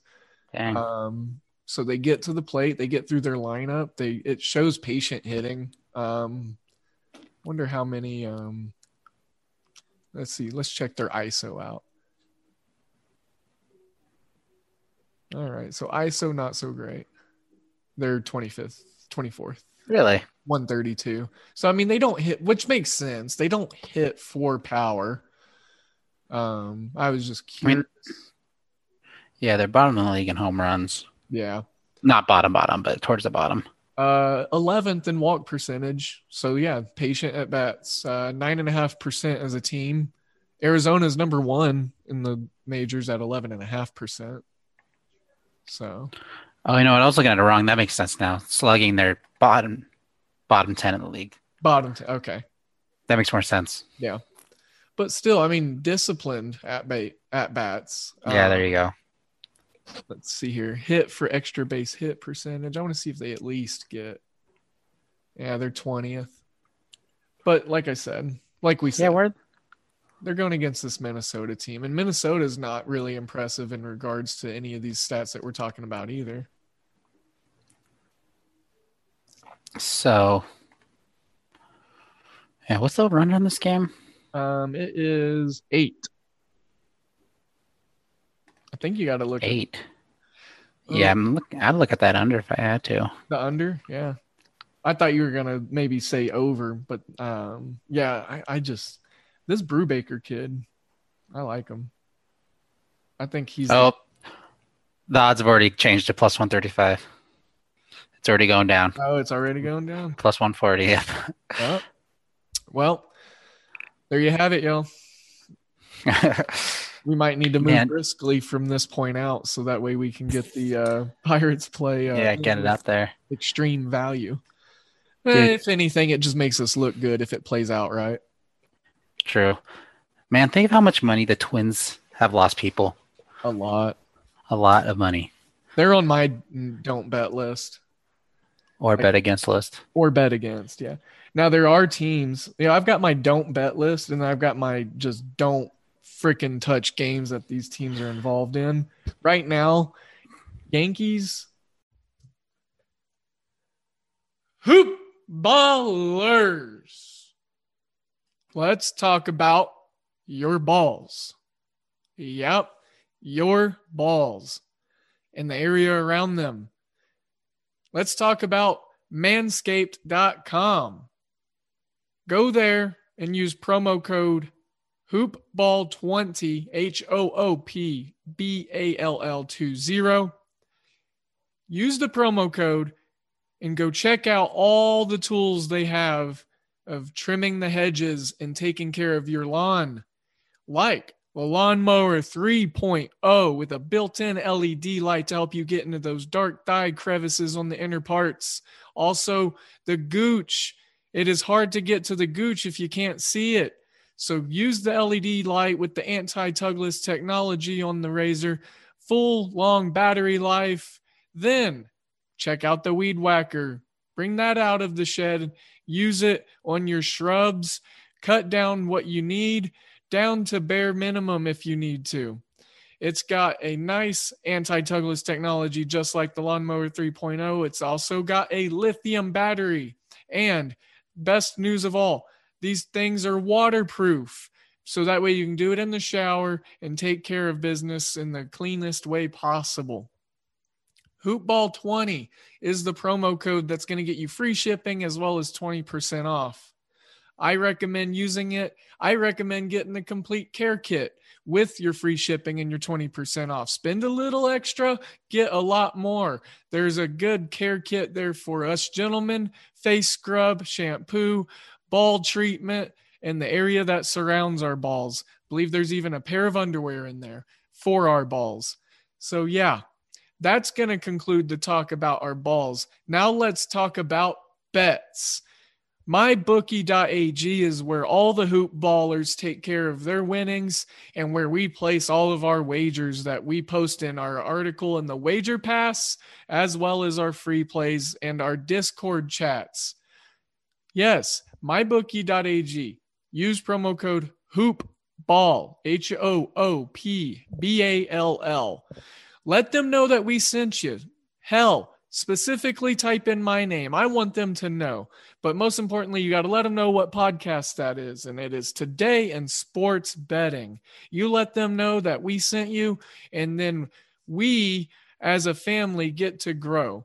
Dang. So they get to the plate, they get through their lineup. It shows patient hitting. Wonder how many. Let's see. Let's check their ISO out. All right. So ISO not so great. They're 24th. Really? 132. So I mean, they don't hit, which makes sense. They don't hit for power. I was just curious. I mean, yeah, they're bottom of the league in home runs. Yeah. Not bottom, but towards the bottom. 11th in walk percentage. So, yeah, patient at bats. 9.5% as a team. Arizona's number one in the majors at 11.5%. So. Oh, you know what? I was looking at it wrong. That makes sense now. Slugging their bottom 10 in the league. Bottom 10. Okay. That makes more sense. Yeah. But still, I mean, disciplined at bats. Yeah, there you go. Let's see here. Hit for extra base hit percentage. I want to see if they at least get. Yeah, they're 20th. But like I said, they're going against this Minnesota team. And Minnesota's not really impressive in regards to any of these stats that we're talking about either. So, yeah, what's the run on this game? It is 8. I think you got to look 8. Yeah, I'd look at that under if I had to. The under? Yeah. I thought you were going to maybe say over, but yeah, I just – this Brubaker kid, I like him. I think he's – oh, the odds have already changed to plus 135. It's already going down. Oh, it's already going down? Plus 140, yeah. Oh. Well, there you have it, y'all. We might need to move briskly from this point out so that way we can get the Pirates play. Yeah, get it out there. Extreme value. If anything, it just makes us look good if it plays out right. True. Man, think of how much money the Twins have lost people. A lot. A lot of money. They're on my don't bet list. Or bet against list. Or bet against, yeah. Now, there are teams. You know, I've got my don't bet list, and I've got my just don't freaking touch games that these teams are involved in. Right now, Yankees hoop ballers. Let's talk about your balls. Yep, your balls and the area around them. Let's talk about manscaped.com. Go there and use promo code Hoopball20, HOOPBALL20. Use the promo code and go check out all the tools they have of trimming the hedges and taking care of your lawn, like the Lawnmower 3.0 with a built-in LED light to help you get into those dark thigh crevices on the inner parts. Also, the Gooch. It is hard to get to the Gooch if you can't see it. So use the LED light with the anti-tugless technology on the razor, full long battery life. Then check out the Weed Whacker. Bring that out of the shed. Use it on your shrubs. Cut down what you need, down to bare minimum if you need to. It's got a nice anti-tugless technology just like the Lawnmower 3.0. It's also got a lithium battery. And best news of all, these things are waterproof, so that way you can do it in the shower and take care of business in the cleanest way possible. Hoopball20 is the promo code that's going to get you free shipping as well as 20% off. I recommend using it. I recommend getting the complete care kit with your free shipping and your 20% off. Spend a little extra, get a lot more. There's a good care kit there for us gentlemen: face scrub, shampoo, ball treatment, and the area that surrounds our balls. I believe there's even a pair of underwear in there for our balls. So yeah, that's going to conclude the talk about our balls. Now let's talk about bets. MyBookie.ag is where all the hoop ballers take care of their winnings and where we place all of our wagers that we post in our article in the Wager Pass, as well as our free plays and our Discord chats. Yes, MyBookie.ag. Use promo code HOOPBALL, HOOPBALL. Let them know that we sent you. Hell, specifically type in my name. I want them to know. But most importantly, you got to let them know what podcast that is. And it is Today in Sports Betting. You let them know that we sent you. And then we, as a family, get to grow.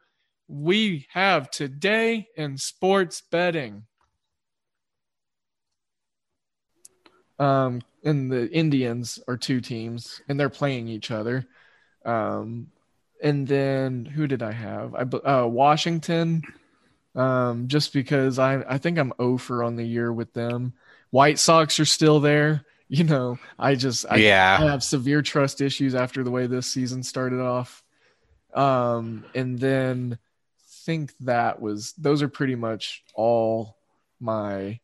we have Today in Sports Betting. And the Indians are two teams, and they're playing each other. And then who did I have? Washington, just because I think I'm 0-for on the year with them. White Sox are still there. You know, I have severe trust issues after the way this season started off. And then think those are pretty much all my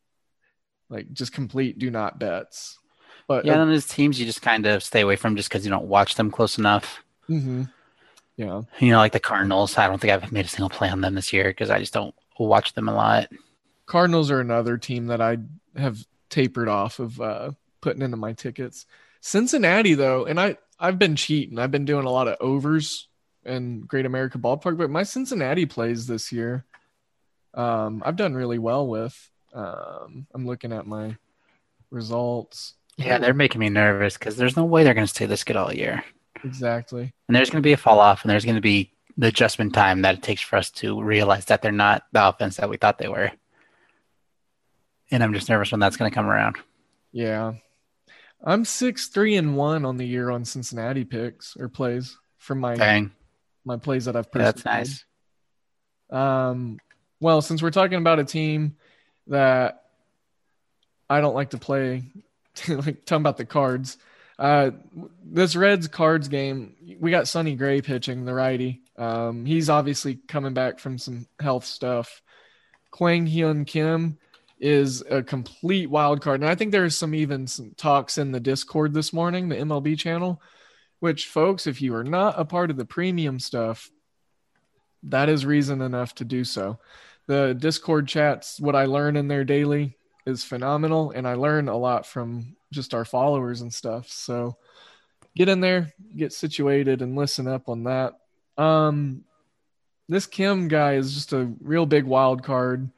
just complete do not bets. But yeah, and those teams you just kind of stay away from just because you don't watch them close enough. Mm-hmm. Yeah. You know, like the Cardinals. I don't think I've made a single play on them this year because I just don't watch them a lot. Cardinals are another team that I have tapered off of putting into my tickets. Cincinnati, though, and I've been cheating. I've been doing a lot of overs and Great America Ballpark, but my Cincinnati plays this year, I've done really well with. I'm looking at my results. Yeah, they're making me nervous because there's no way they're going to stay this good all year. Exactly. And there's going to be a fall off, and there's going to be the adjustment time that it takes for us to realize that they're not the offense that we thought they were. And I'm just nervous when that's going to come around. Yeah. I'm 6-3-1 on the year on Cincinnati picks or plays from my plays that I've personally. That's nice. Well, since we're talking about a team that I don't like to play, talking about the Cards. This Reds-Cards game, we got Sonny Gray pitching, the righty. He's obviously coming back from some health stuff. Kwang Hyun Kim is a complete wild card. And I think there's some talks in the Discord this morning, the MLB channel, which, folks, if you are not a part of the premium stuff, that is reason enough to do so. The Discord chats, what I learn in there daily is phenomenal, and I learn a lot from just our followers and stuff. So get in there, get situated, and listen up on that. This Kim guy is just a real big wild card,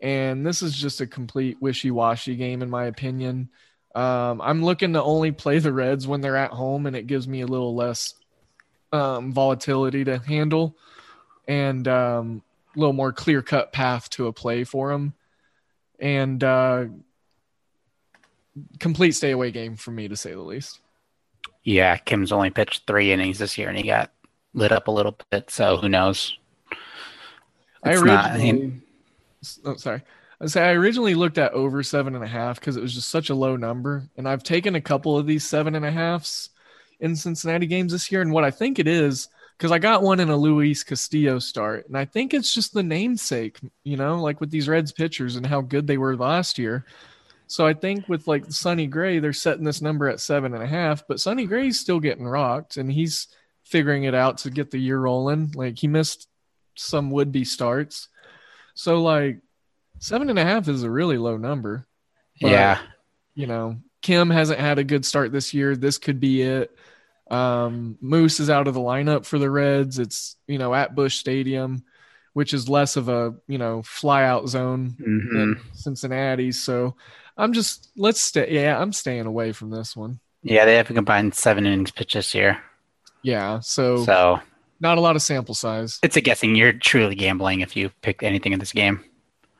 and this is just a complete wishy-washy game in my opinion. I'm looking to only play the Reds when they're at home, and it gives me a little less volatility to handle and a little more clear-cut path to a play for them. And complete stay away game for me, to say the least. Yeah, Kim's only pitched 3 innings this year, and he got lit up a little bit, so who knows? I originally looked at over 7.5 because it was just such a low number, and I've taken a couple of these 7.5s in Cincinnati games this year, and what I think it is, because I got one in a Luis Castillo start, and I think it's just the namesake, you know, like with these Reds pitchers and how good they were last year. So I think with Sonny Gray, they're setting this number at 7.5, but Sonny Gray's still getting rocked, and he's figuring it out to get the year rolling. He missed some would-be starts. So 7.5 is a really low number. But, yeah. You know, Kim hasn't had a good start this year. This could be it. Moose is out of the lineup for the Reds. It's, at Busch Stadium, which is less of a, fly out zone than Cincinnati. So I'm staying away from this one. Yeah. They have a combined 7 innings pitch this year. Yeah. So not a lot of sample size. It's a guessing. You're truly gambling if you pick anything in this game.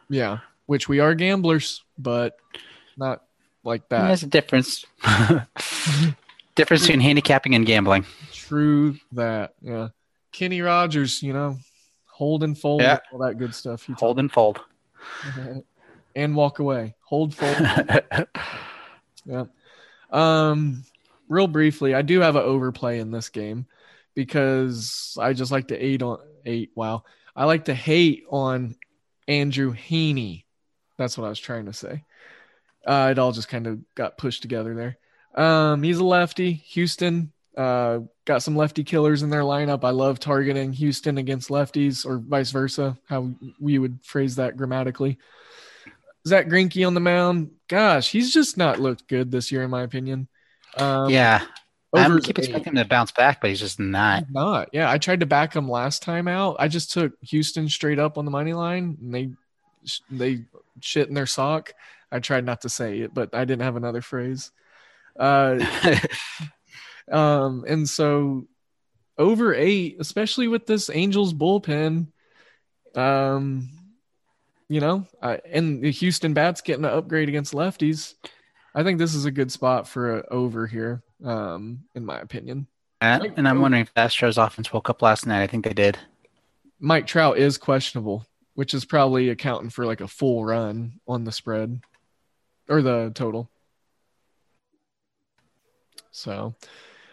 Yeah. Which we are gamblers, but not like that. There's a difference. Difference between handicapping and gambling. True that. Yeah. Kenny Rogers, hold and fold, all that good stuff. Hold and fold. And walk away. Hold, fold. Yeah. Real briefly, I do have an overplay in this game because I just like to I like to hate on Andrew Heaney. That's what I was trying to say. It all just kind of got pushed together there. He's a lefty. Houston got some lefty killers in their lineup. I love targeting Houston against lefties, or vice versa, how we would phrase that grammatically. Zach Greinke on the mound. Gosh, he's just not looked good this year, in my opinion. I keep expecting him to bounce back, but he's just not. Yeah, I tried to back him last time out. I just took Houston straight up on the money line, and they shit in their sock. I tried not to say it, but I didn't have another phrase. And so over 8, especially with this Angels bullpen, and the Houston bats getting an upgrade against lefties. I think this is a good spot for an over here, in my opinion. at, and I'm wondering if the Astros offense woke up last night. I think they did. Mike Trout is questionable, which is probably accounting for like a full run on the spread or the total. So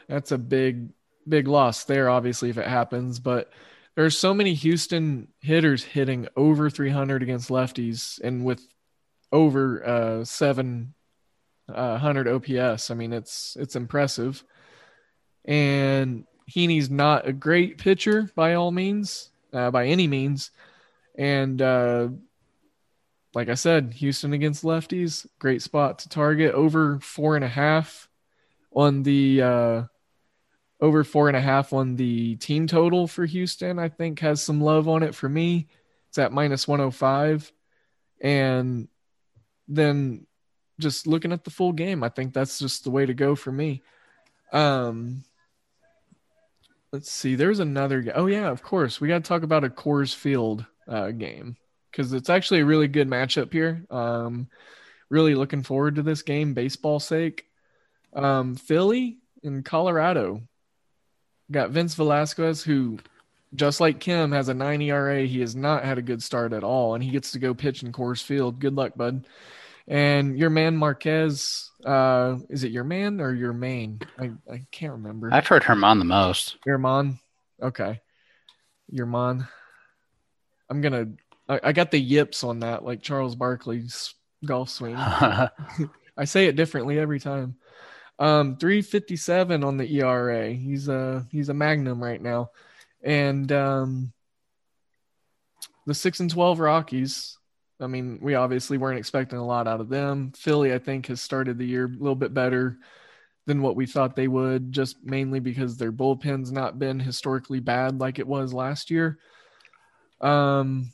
that's a big, big loss there, obviously, if it happens. But there's so many Houston hitters hitting over 300 against lefties and with over 700 OPS. I mean, it's impressive. And Heaney's not a great pitcher by all means, by any means. And like I said, Houston against lefties, great spot to target. Over 4.5 on the team total for Houston, I think has some love on it for me. It's at -105. And then just looking at the full game, I think that's just the way to go for me. Let's see. There's another. Oh, yeah, of course. We got to talk about a Coors Field game because it's actually a really good matchup here. Really looking forward to this game, baseball sake. Philly in Colorado got Vince Velasquez, who, just like Kim, has a 9 ERA. He has not had a good start at all, and he gets to go pitch in Coors Field. Good luck, bud. And your man Marquez, is it your man or your main? I can't remember. I've heard Herman the most. Herman. Okay. Herman. I'm going to – I got the yips on that, like Charles Barkley's golf swing. I say it differently every time. 3.57 on the ERA. He's a magnum right now. And the 6-12 Rockies – I mean, we obviously weren't expecting a lot out of them. Philly, I think, has started the year a little bit better than what we thought they would, just mainly because their bullpen's not been historically bad like it was last year. Coors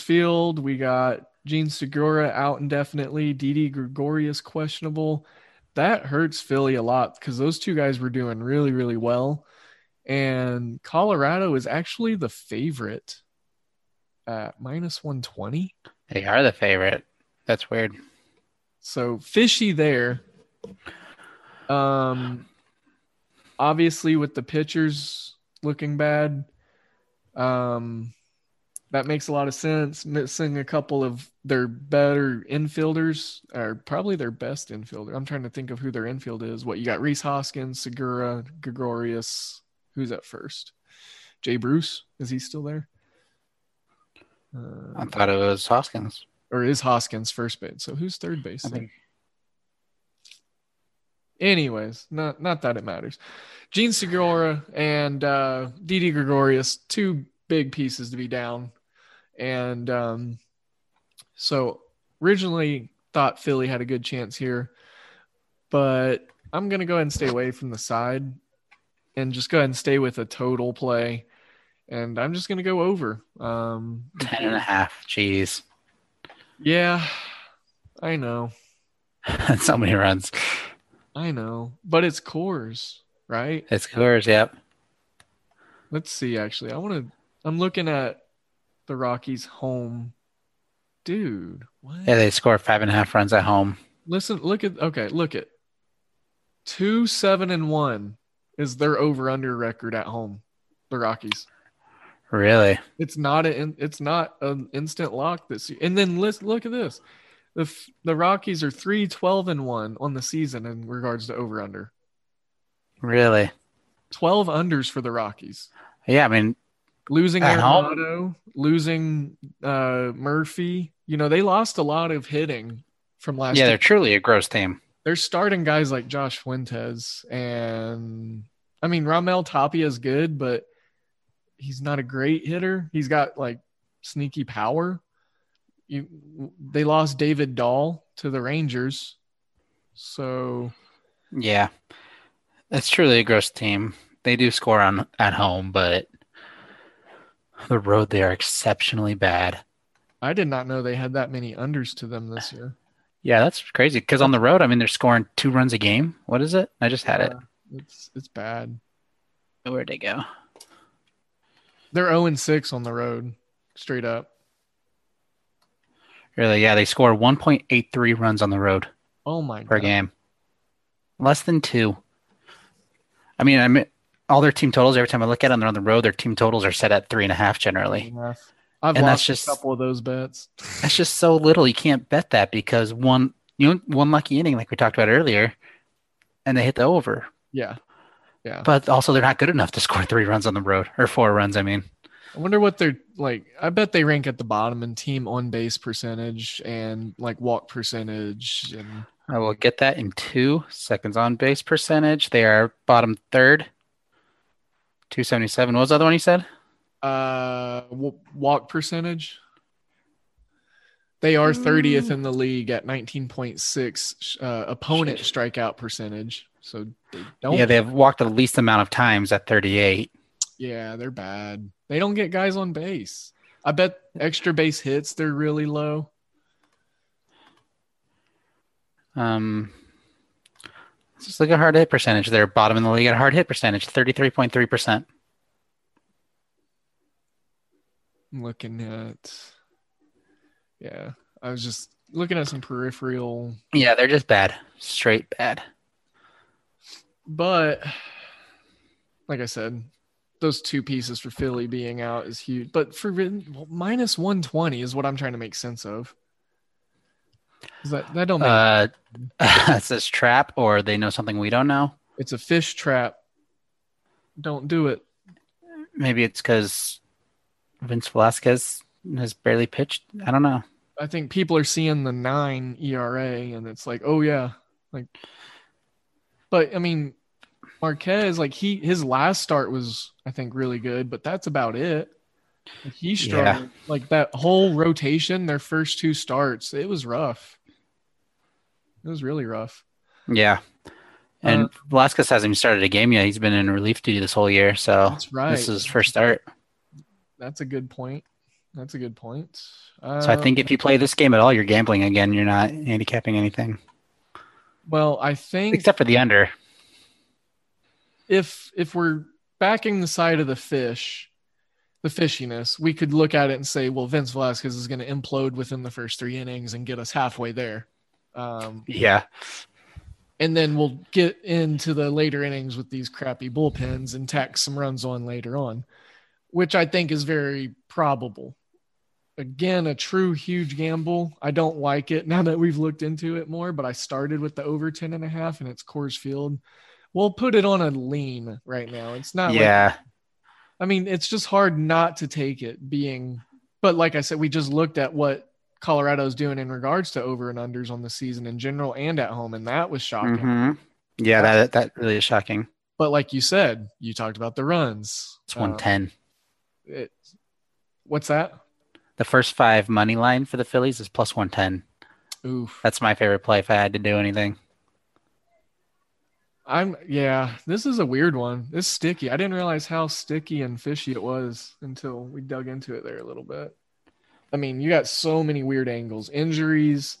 Field, we got Gene Segura out indefinitely. Didi Gregorius questionable. That hurts Philly a lot because those two guys were doing really, really well. And Colorado is actually the favorite. -120. They are the favorite. That's weird. So fishy there. Obviously with the pitchers looking bad, that makes a lot of sense. Missing a couple of their better infielders, or probably their best infielder. I'm trying to think of who their infield is. What you got? Reese Hoskins, Segura, Gregorius. Who's at first? Jay Bruce. Is he still there? I thought it was Hoskins. Or is Hoskins first base? So who's third base? Anyways, not that it matters. Gene Segura and Didi Gregorius, two big pieces to be down. And so originally thought Philly had a good chance here. But I'm going to go ahead and stay away from the side and just go ahead and stay with a total play. And I'm just going to go over. 10.5. Jeez. Yeah, I know. So many runs. I know. But it's Coors, right? It's Coors, yep. Let's see, actually. I'm looking at the Rockies home. Dude, what? Yeah, they score 5.5 runs at home. Listen, look at 2-7-1 is their over-under record at home, the Rockies. Really? It's not an instant lock this year. And then let's look at this. The Rockies are 3-12-1 on the season in regards to over under. Really? 12 unders for the Rockies. Yeah, I mean, losing Arenado, losing Murphy. You know, they lost a lot of hitting from last year. Yeah, they're truly a gross team. They're starting guys like Josh Fuentes, and I mean, Ramel Tapia is good, but he's not a great hitter. He's got like sneaky power. They lost David Dahl to the Rangers. So yeah, that's truly a gross team. They do score on at home, but the road, they are exceptionally bad. I did not know they had that many unders to them this year. Yeah, that's crazy. Cause on the road, I mean, they're scoring 2 runs a game. What is it? I just had it. It's bad. Where'd they go? They're 0-6 on the road, straight up. Really? Yeah, they score 1.83 runs on the road. Oh my god. Per game. Less than 2. I mean, all their team totals, every time I look at them, they're on the road. Their team totals are set at 3.5 generally. Yeah. I've lost a couple of those bets. That's just so little. You can't bet that because one lucky inning, like we talked about earlier, and they hit the over. Yeah. Yeah. But also they're not good enough to score 3 runs on the road, or 4 runs. I mean, I wonder what they're like. I bet they rank at the bottom in team on base percentage and like walk percentage. And I will get that in 2 seconds. On base percentage, they are bottom third, 277. What was the other one you said? Walk percentage. They are 30th in the league at 19.6 opponent strikeout percentage. So they don't. Yeah, they've walked the least amount of times at 38. Yeah, they're bad. They don't get guys on base. I bet extra base hits, they're really low. Let's just look at hard hit percentage. They're bottom in the league at hard hit percentage, 33.3%. I'm looking at, yeah, I was just looking at some peripheral. Yeah, they're just bad, straight bad. But like I said, those 2 pieces for Philly being out is huge. But for minus 120 is what I'm trying to make sense of. That don't make sense. It says trap, or they know something we don't know. It's a fish trap. Don't do it. Maybe it's because Vince Velasquez has barely pitched. I don't know. I think people are seeing the 9 ERA, and it's like, oh yeah, like. But I mean, Marquez, like his last start was, I think, really good, but that's about it. He struggled. Yeah. Like that whole rotation, their first 2 starts, it was rough. It was really rough. Yeah. And Velasquez hasn't even started a game yet. He's been in relief duty this whole year. So that's right. This is his first start. That's a good point. So I think if you play this game at all, you're gambling again. You're not handicapping anything. Well, I think except for the under. If we're backing the side of the fish, the fishiness, we could look at it and say, well, Vince Velasquez is going to implode within the first 3 innings and get us halfway there. Yeah. And then we'll get into the later innings with these crappy bullpens and tack some runs on later on, which I think is very probable. Again, a true huge gamble. I don't like it now that we've looked into it more, but I started with the over 10.5 and it's Coors Field. We'll put it on a lean right now. It's not. Yeah. Like, I mean, it's just hard not to take it being, but like I said, we just looked at what Colorado's doing in regards to over and unders on the season in general and at home. And that was shocking. Mm-hmm. Yeah. That really is shocking. But like you said, you talked about the runs. It's 110. What's that? The first 5 money line for the Phillies is plus 110. Oof. That's my favorite play if I had to do anything. This is a weird one. It's sticky. I didn't realize how sticky and fishy it was until we dug into it there a little bit. I mean, you got so many weird angles. Injuries,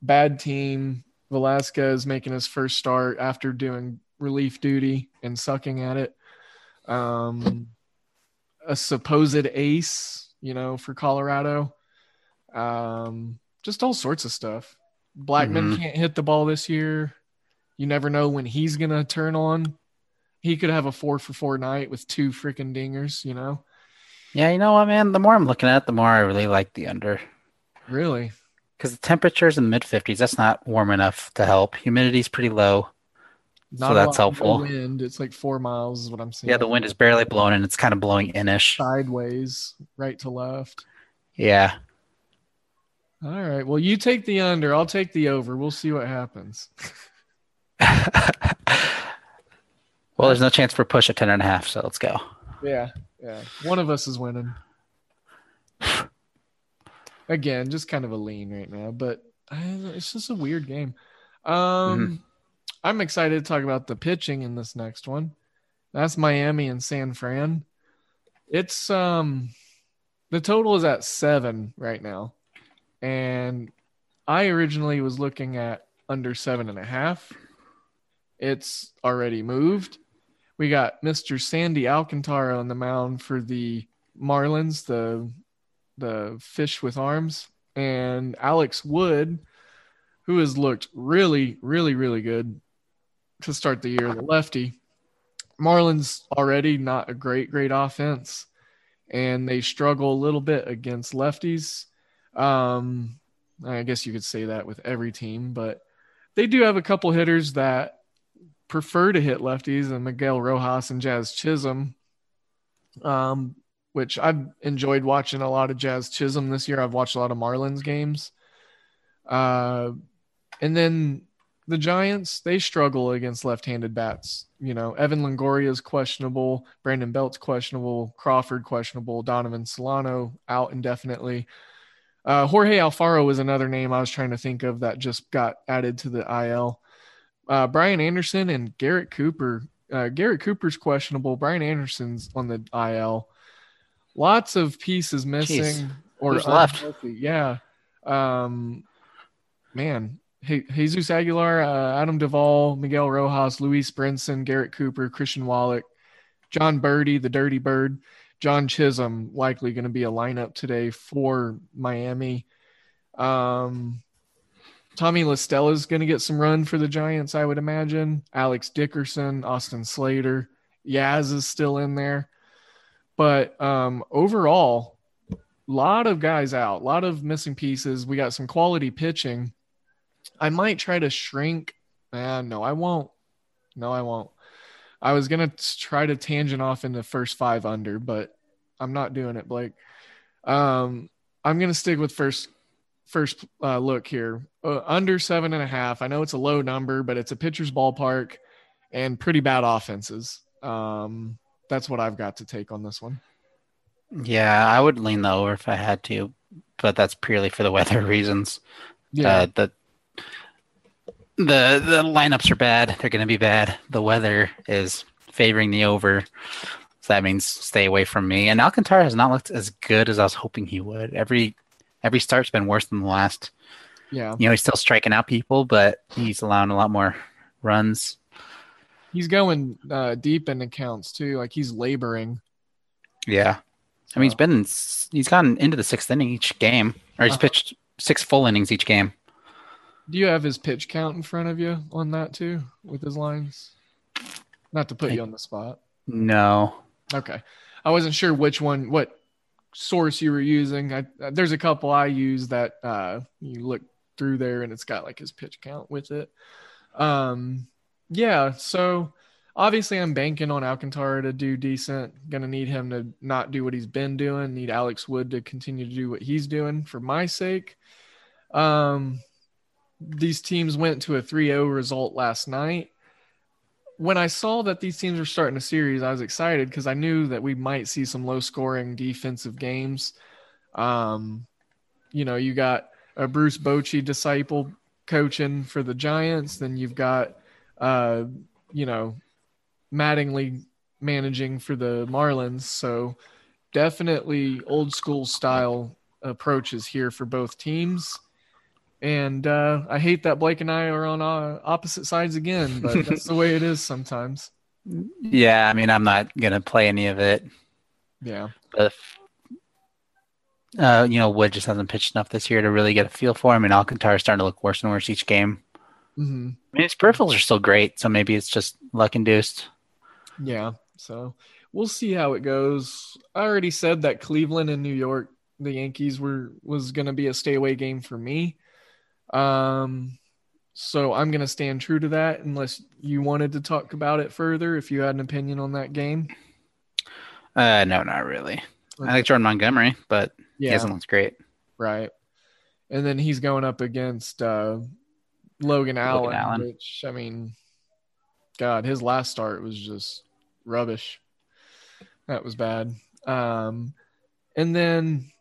bad team, Velasquez making his first start after doing relief duty and sucking at it. A supposed ace, for Colorado. Just all sorts of stuff. Blackman can't hit the ball this year. You never know when he's going to turn on. He could have a 4-for-4 night with 2 freaking dingers, Yeah, you know what, man? The more I'm looking at it, the more I really like the under. Really? Because the temperature's in the mid-50s. That's not warm enough to help. Humidity's pretty low, so that's helpful. The wind, it's like 4 miles is what I'm seeing. Yeah, the wind is barely blowing, and it's kind of blowing in-ish. Sideways, right to left. Yeah. All right. Well, you take the under. I'll take the over. We'll see what happens. Well, there's no chance for push at 10.5, so let's go. Yeah. One of us is winning. Again, just kind of a lean right now, but it's just a weird game. I'm excited to talk about the pitching in this next one. That's Miami and San Fran. It's the total is at 7 right now, and I originally was looking at under 7.5. It's already moved. We got Mr. Sandy Alcantara on the mound for the Marlins, the fish with arms, and Alex Wood, who has looked really, really, really good to start the year, the lefty. Marlins already not a great offense, and they struggle a little bit against lefties. I guess you could say that with every team, but they do have a couple hitters that prefer to hit lefties, and Miguel Rojas and Jazz Chisholm, which I've enjoyed watching a lot of Jazz Chisholm this year. I've watched a lot of Marlins games. And then the Giants, they struggle against left-handed bats. You know, Evan Longoria is questionable. Brandon Belt's questionable. Crawford questionable. Donovan Solano out indefinitely. Jorge Alfaro was another name I was trying to think of that just got added to the IL. Brian Anderson and Garrett Cooper. Garrett Cooper's questionable. Brian Anderson's on the IL. Lots of pieces missing. Jeez. Or left. Yeah. Man. Hey, Jesus Aguilar, Adam Duvall, Miguel Rojas, Luis Brinson, Garrett Cooper, Christian Wallach, John Birdie, the Dirty Bird, John Chisholm, likely going to be a lineup today for Miami. Tommy LaStella is going to get some run for the Giants, I would imagine. Alex Dickerson, Austin Slater, Yaz is still in there. But overall, a lot of guys out, a lot of missing pieces. We got some quality pitching. I might try to shrink. No, I won't. I was going to try to tangent off in the first five under, but I'm not doing it, Blake. I'm going to stick with first look here. Under 7.5. I know it's a low number, but it's a pitcher's ballpark and pretty bad offenses. That's what I've got to take on this one. Yeah, I would lean the over if I had to, but that's purely for the weather reasons. Yeah. The lineups are bad. They're going to be bad. The weather is favoring the over. So that means stay away from me. And Alcantara has not looked as good as I was hoping he would. Every start's been worse than the last. Yeah. You know, he's still striking out people, but he's allowing a lot more runs. He's going deep in accounts too. Like, he's laboring. Yeah. I mean, he's gotten into the sixth inning each game, or he's pitched six full innings each game. Do you have his pitch count in front of you on that too, with his lines? Not to put you on the spot. No. Okay. I wasn't sure what source you were using. There's a couple I use that you look through there and it's got like his pitch count with it. Yeah. So obviously I'm banking on Alcantara to do decent. Going to need him to not do what he's been doing. Need Alex Wood to continue to do what he's doing for my sake. These teams went to a 3-0 result last night. When I saw that these teams were starting a series, I was excited because I knew that we might see some low-scoring defensive games. You know, you got a Bruce Bochy disciple coaching for the Giants. Then you've got, Mattingly managing for the Marlins. So definitely old-school style approaches here for both teams. And I hate that Blake and I are on opposite sides again, but that's the way it is sometimes. Yeah, I mean, I'm not going to play any of it. Yeah. But, Wood just hasn't pitched enough this year to really get a feel for him, and Alcantara's starting to look worse and worse each game. Mm-hmm. I mean, his peripherals are still great, so maybe it's just luck-induced. Yeah, so we'll see how it goes. I already said that Cleveland and New York, the Yankees, was going to be a stay-away game for me. So I'm going to stand true to that unless you wanted to talk about it further, if you had an opinion on that game. No, not really. Okay. I like Jordan Montgomery, but he hasn't looked great. Right. And then he's going up against, Logan Allen, which, I mean, God, his last start was just rubbish. That was bad. And then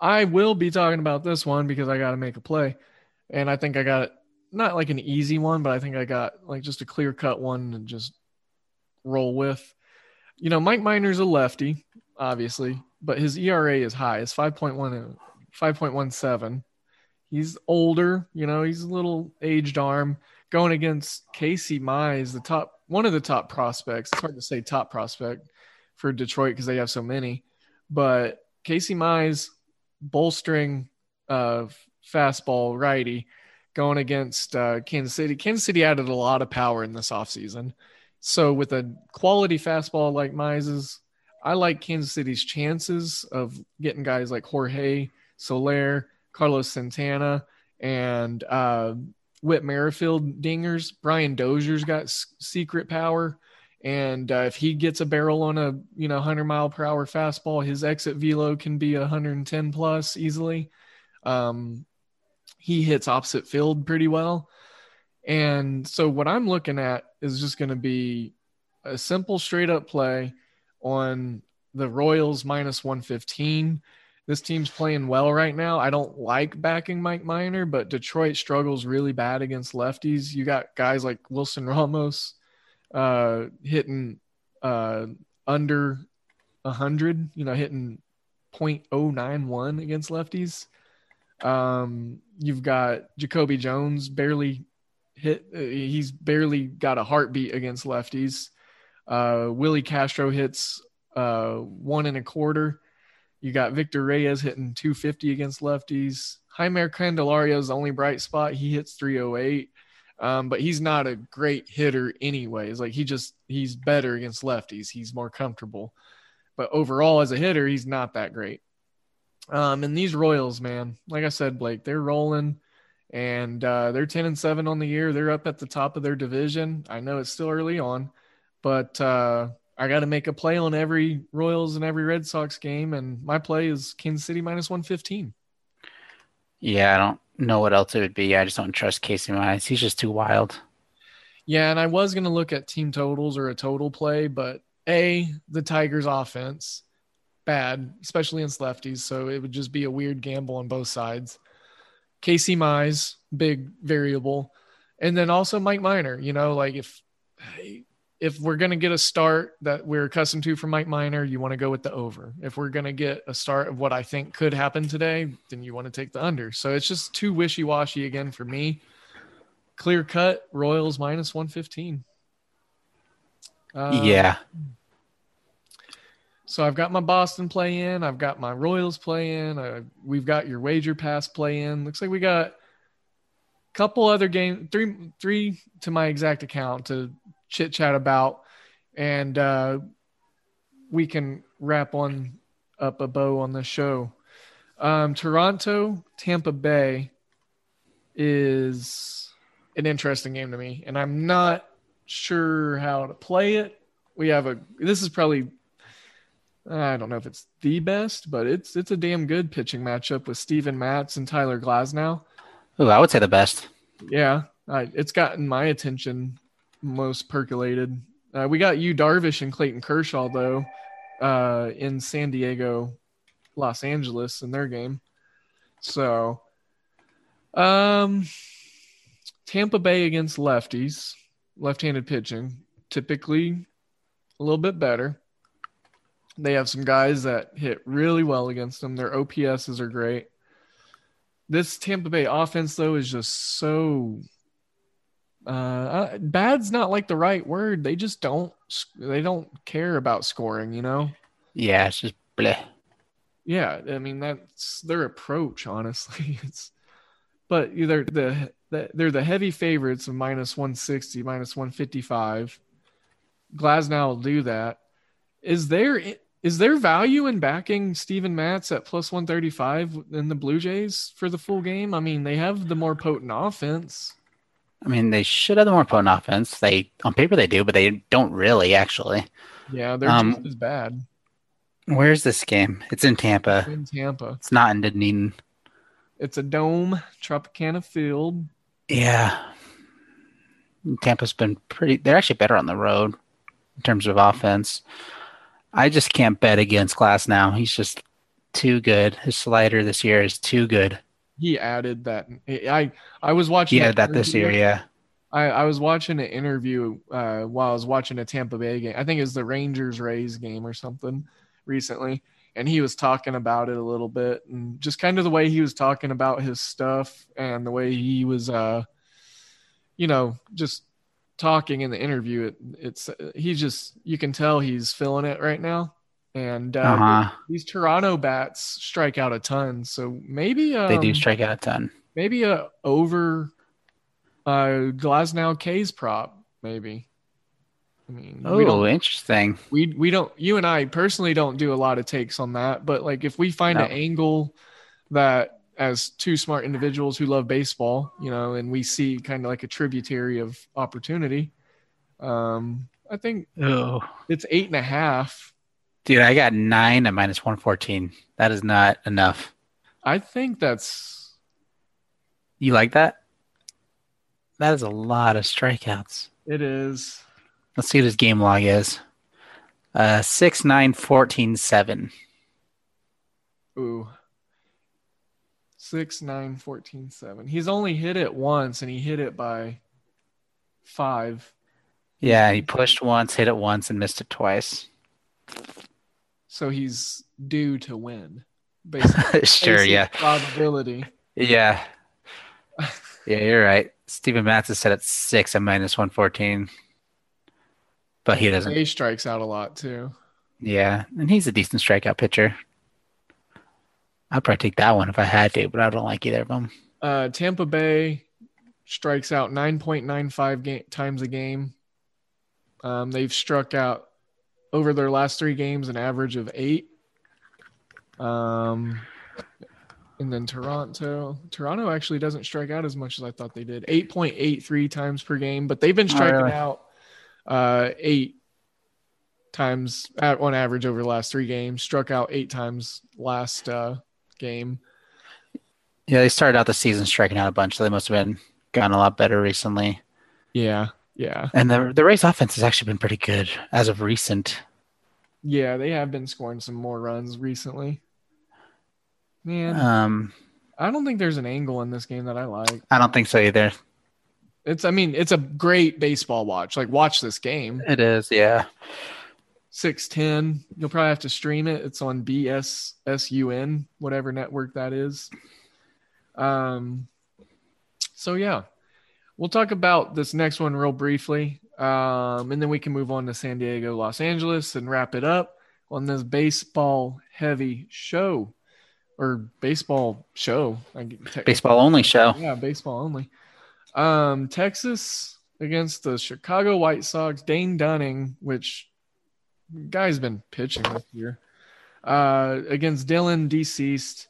I will be talking about this one because I got to make a play. And I think I got not like an easy one, but I think I got like just a clear-cut one to just roll with. You know, Mike Minor's a lefty, obviously, but his ERA is high. It's 5.1, 5.17. He's older, you know, he's a little aged arm. Going against Casey Mize, one of the top prospects. It's hard to say top prospect for Detroit because they have so many. But Casey Mize, bolstering fastball righty, going against Kansas City. Kansas City added a lot of power in this offseason. So with a quality fastball like Mize's, I like Kansas City's chances of getting guys like Jorge Soler, Carlos Santana, and Whit Merrifield dingers. Brian Dozier's got secret power. And if he gets a barrel on a 100-mile-per-hour fastball, his exit velo can be 110 plus easily. He hits opposite field pretty well. And so what I'm looking at is just going to be a simple straight-up play on the Royals minus 115. This team's playing well right now. I don't like backing Mike Minor, but Detroit struggles really bad against lefties. You got guys like Wilson Ramos hitting under 100, hitting 0.091 against lefties. You've got Jacoby Jones barely hit. He's barely got a heartbeat against lefties. Willie Castro hits 125. You got Victor Reyes hitting 250 against lefties. Jaime Candelario is the only bright spot. He hits 308. But he's not a great hitter anyways. Like he's better against lefties. He's more comfortable, but overall as a hitter, he's not that great. And these Royals, man, like I said, Blake, they're rolling and they're 10-7 on the year. They're up at the top of their division. I know it's still early on, but I got to make a play on every Royals and every Red Sox game. And my play is Kansas City minus 115. Yeah. I don't know what else it would be. I just don't trust Casey Mize. He's just too wild. Yeah, and I was going to look at team totals or a total play, but the Tigers offense, bad, especially against lefties, so it would just be a weird gamble on both sides. Casey Mize, big variable. And then also Mike Minor, if we're going to get a start that we're accustomed to from Mike Minor, you want to go with the over. If we're going to get a start of what I think could happen today, then you want to take the under. So it's just too wishy-washy again for me. Clear cut, Royals minus 115. Yeah. So I've got my Boston play in. I've got my Royals play in. We've got your wager pass play in. Looks like we got a couple other games, three to my exact account to chit chat about, and we can wrap on up a bow on the show. Toronto, Tampa Bay is an interesting game to me, and I'm not sure how to play it. This is probably, I don't know if it's the best, but it's a damn good pitching matchup with Steven Matz and Tyler Glasnow. Oh, I would say the best. Yeah. It's gotten my attention most percolated. We got Yu Darvish and Clayton Kershaw though in San Diego, Los Angeles in their game. So Tampa Bay against lefties, left-handed pitching, typically a little bit better. They have some guys that hit really well against them. Their OPSs are great. This Tampa Bay offense though is just so bad's not like the right word. They just don't care about scoring, Yeah, it's just bleh. Yeah, I mean that's their approach, honestly. But they're the heavy favorites of minus 160, minus 155. Glasnow will do that. Is there value in backing Steven Matz at plus 135 in the Blue Jays for the full game? I mean, they have the more potent offense. I mean, they should have the more potent offense. On paper they do, but they don't really actually. Yeah, they're just as bad. Where's this game? It's in Tampa. It's not in Dunedin. It's a dome, Tropicana Field. Yeah. Tampa's been they're actually better on the road in terms of offense. I just can't bet against Glasnow. He's just too good. His slider this year is too good. He added that. I was watching that this year. Yeah, I was watching an interview while I was watching a Tampa Bay game. I think it was the Rangers-Rays game or something recently, and he was talking about it a little bit and just kind of the way he was talking about his stuff and the way he was, just talking in the interview. You can tell he's feeling it right now. And these Toronto bats strike out a ton, so maybe they do strike out a ton. Maybe a over Glasnow K's prop, maybe I mean, interesting. We don't, you and I personally don't do a lot of takes on that, but like if we find an angle that as two smart individuals who love baseball, you know, and we see kind of like a tributary of opportunity, I think it's 8.5. Dude, I got 9 at minus 114. That is not enough. I think that's. You like that? That is a lot of strikeouts. It is. Let's see what his game log is. 6, 9, 14, 7. Ooh. 6, 9, 14, 7. He's only hit it once, and he hit it by 5. Yeah, he pushed once, hit it once, and missed it twice. So he's due to win. Basically. Sure, yeah. Probability. Yeah. Yeah, you're right. Steven Matz is set at 6 at minus 114. But he doesn't. He strikes out a lot, too. Yeah, and he's a decent strikeout pitcher. I'd probably take that one if I had to, but I don't like either of them. Tampa Bay strikes out 9.95 times a game. They've struck out over their last 3 games an average of 8. And then Toronto. Toronto actually doesn't strike out as much as I thought they did. 8.83 times per game, but they've been striking out 8 times on average over the last 3 games. Struck out 8 times last game. Yeah, they started out the season striking out a bunch, so they must have been gotten a lot better recently. Yeah, yeah. And the Rays' offense has actually been pretty good as of recent. Yeah, they have been scoring some more runs recently. Man, I don't think there's an angle in this game that I like. I don't think so either. It's a great baseball watch. Like, watch this game. It is, yeah. 6:10. You'll probably have to stream it. It's on BSSUN, whatever network that is. So yeah, we'll talk about this next one real briefly, and then we can move on to San Diego, Los Angeles, and wrap it up on this baseball-heavy show. Or baseball show. Baseball only show. Yeah, baseball only. Texas against the Chicago White Sox. Dane Dunning, which guy's been pitching this year, against Dylan Deceased.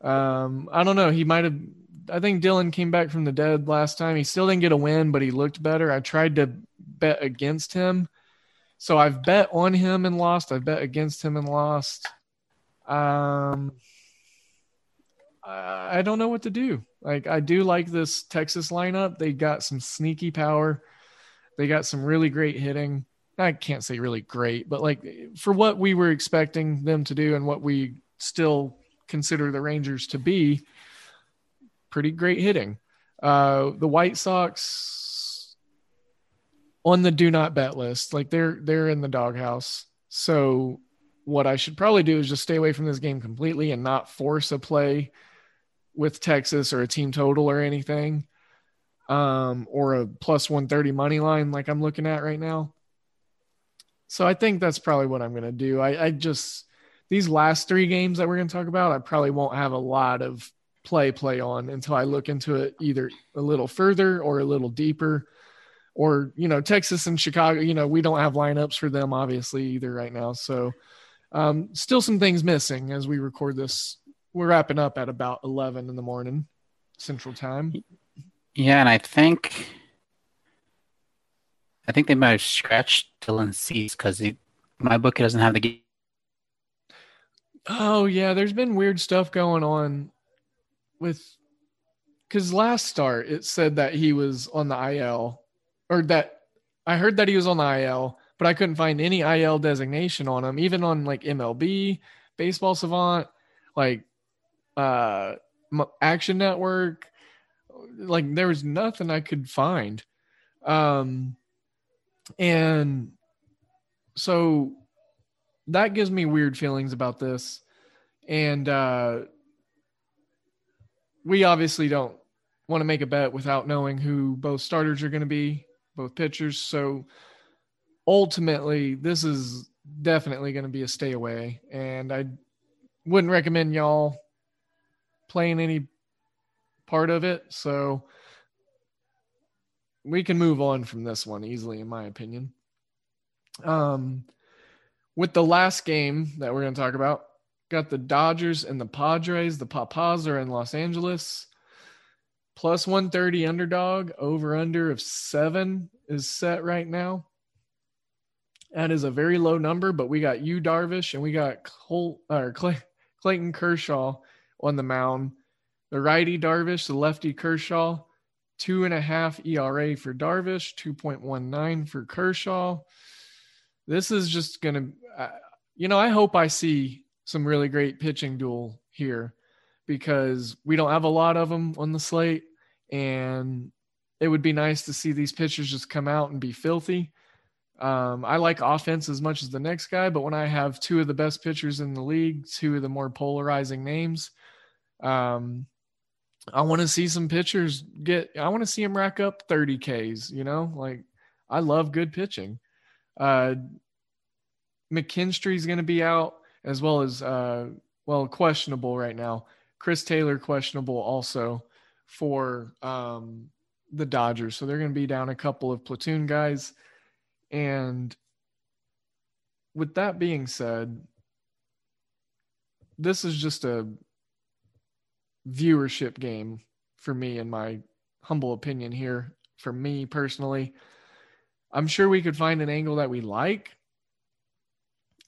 I don't know. He might have – I think Dylan came back from the dead last time. He still didn't get a win, but he looked better. I tried to bet against him. So I've bet on him and lost. I've bet against him and lost. I don't know what to do. Like, I do like this Texas lineup. They got some sneaky power. They got some really great hitting. I can't say really great, but like for what we were expecting them to do and what we still consider the Rangers to be, pretty great hitting. The White Sox on the do not bet list, like they're in the doghouse. So what I should probably do is just stay away from this game completely and not force a play with Texas or a team total or anything, or a plus 130 money line like I'm looking at right now. So I think that's probably what I'm going to do. I just – these last 3 games that we're going to talk about, I probably won't have a lot of play on until I look into it either a little further or a little deeper. Or, you know, Texas and Chicago, you know, we don't have lineups for them obviously either right now. So still some things missing as we record this. We're wrapping up at about 11 in the morning Central Time. Yeah, and I think they might have scratched Dylan Cease because MyBookie doesn't have the game. Oh, yeah, there's been weird stuff going on with – because last start it said that he was on the IL or that – I heard that he was on the IL, but I couldn't find any IL designation on him, even on like MLB, Baseball Savant, like Action Network. Like there was nothing I could find. And so that gives me weird feelings about this. And we obviously don't want to make a bet without knowing who both starters are going to be, both pitchers. So ultimately, this is definitely going to be a stay away. And I wouldn't recommend y'all playing any part of it. So we can move on from this one easily, in my opinion. With the last game that we're going to talk about, got the Dodgers and the Padres. The Papas are in Los Angeles. Plus 130 underdog, over-under of 7 is set right now. That is a very low number, but we got Yu Darvish and we got Clayton Kershaw on the mound. The righty Darvish, the lefty Kershaw, 2.5 ERA for Darvish, 2.19 for Kershaw. This is just going to, I hope I see some really great pitching duel here because we don't have a lot of them on the slate, and it would be nice to see these pitchers just come out and be filthy. I like offense as much as the next guy, but when I have two of the best pitchers in the league, two of the more polarizing names, I want to see some pitchers I want to see them rack up 30 Ks, I love good pitching. McKinstry's going to be out as well as, questionable right now. Chris Taylor questionable also for, the Dodgers. So they're going to be down a couple of platoon guys. And with that being said, this is just a viewership game for me, in my humble opinion here. For me personally, I'm sure we could find an angle that we like,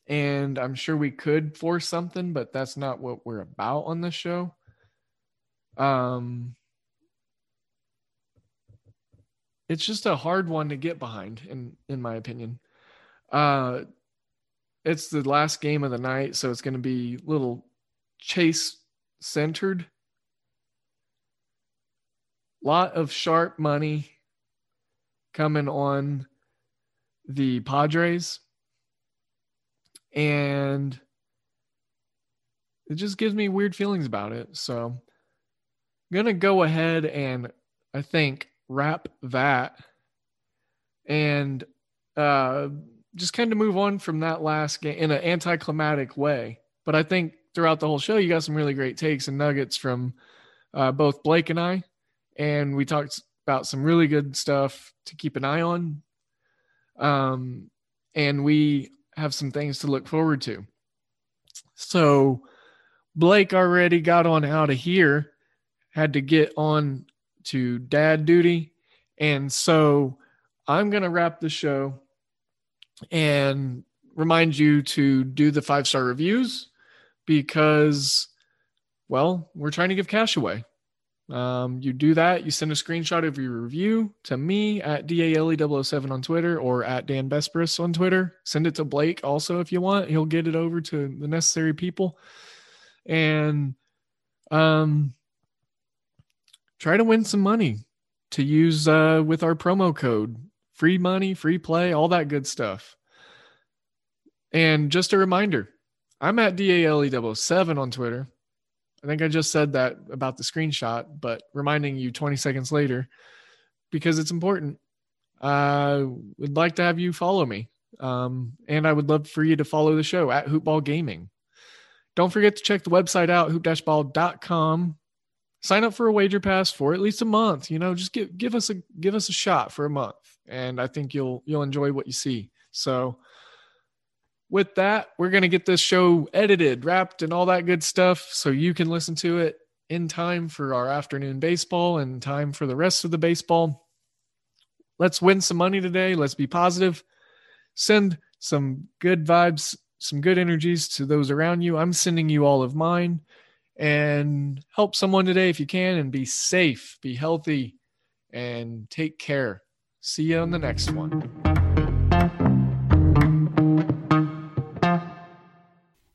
and I'm sure we could force something, but that's not what we're about on this show. It's just a hard one to get behind, in my opinion. It's the last game of the night, so it's going to be a little chase-centered. Lot of sharp money coming on the Padres. And it just gives me weird feelings about it. So I'm going to go ahead and I think wrap that and just kind of move on from that last game in an anticlimactic way. But I think throughout the whole show, you got some really great takes and nuggets from both Blake and I. And we talked about some really good stuff to keep an eye on. And we have some things to look forward to. So Blake already got on out of here, had to get on to dad duty. And so I'm going to wrap the show and remind you to do the 5-star reviews because, we're trying to give cash away. You do that. You send a screenshot of your review to me at DALE007 on Twitter or at Dan Bespris on Twitter. Send it to Blake also if you want. He'll get it over to the necessary people. And try to win some money to use with our promo code. Free money, free play, all that good stuff. And just a reminder, I'm at DALE007 on Twitter. I think I just said that about the screenshot, but reminding you 20 seconds later because it's important. I would like to have you follow me. And I would love for you to follow the show at Hoopball Gaming. Don't forget to check the website out, hoop-ball.com. Sign up for a wager pass for at least a month. Just give us a shot for a month. And I think you'll enjoy what you see. So with that, we're going to get this show edited, wrapped, and all that good stuff so you can listen to it in time for our afternoon baseball and time for the rest of the baseball. Let's win some money today. Let's be positive. Send some good vibes, some good energies to those around you. I'm sending you all of mine. And help someone today if you can, and be safe, be healthy, and take care. See you on the next one.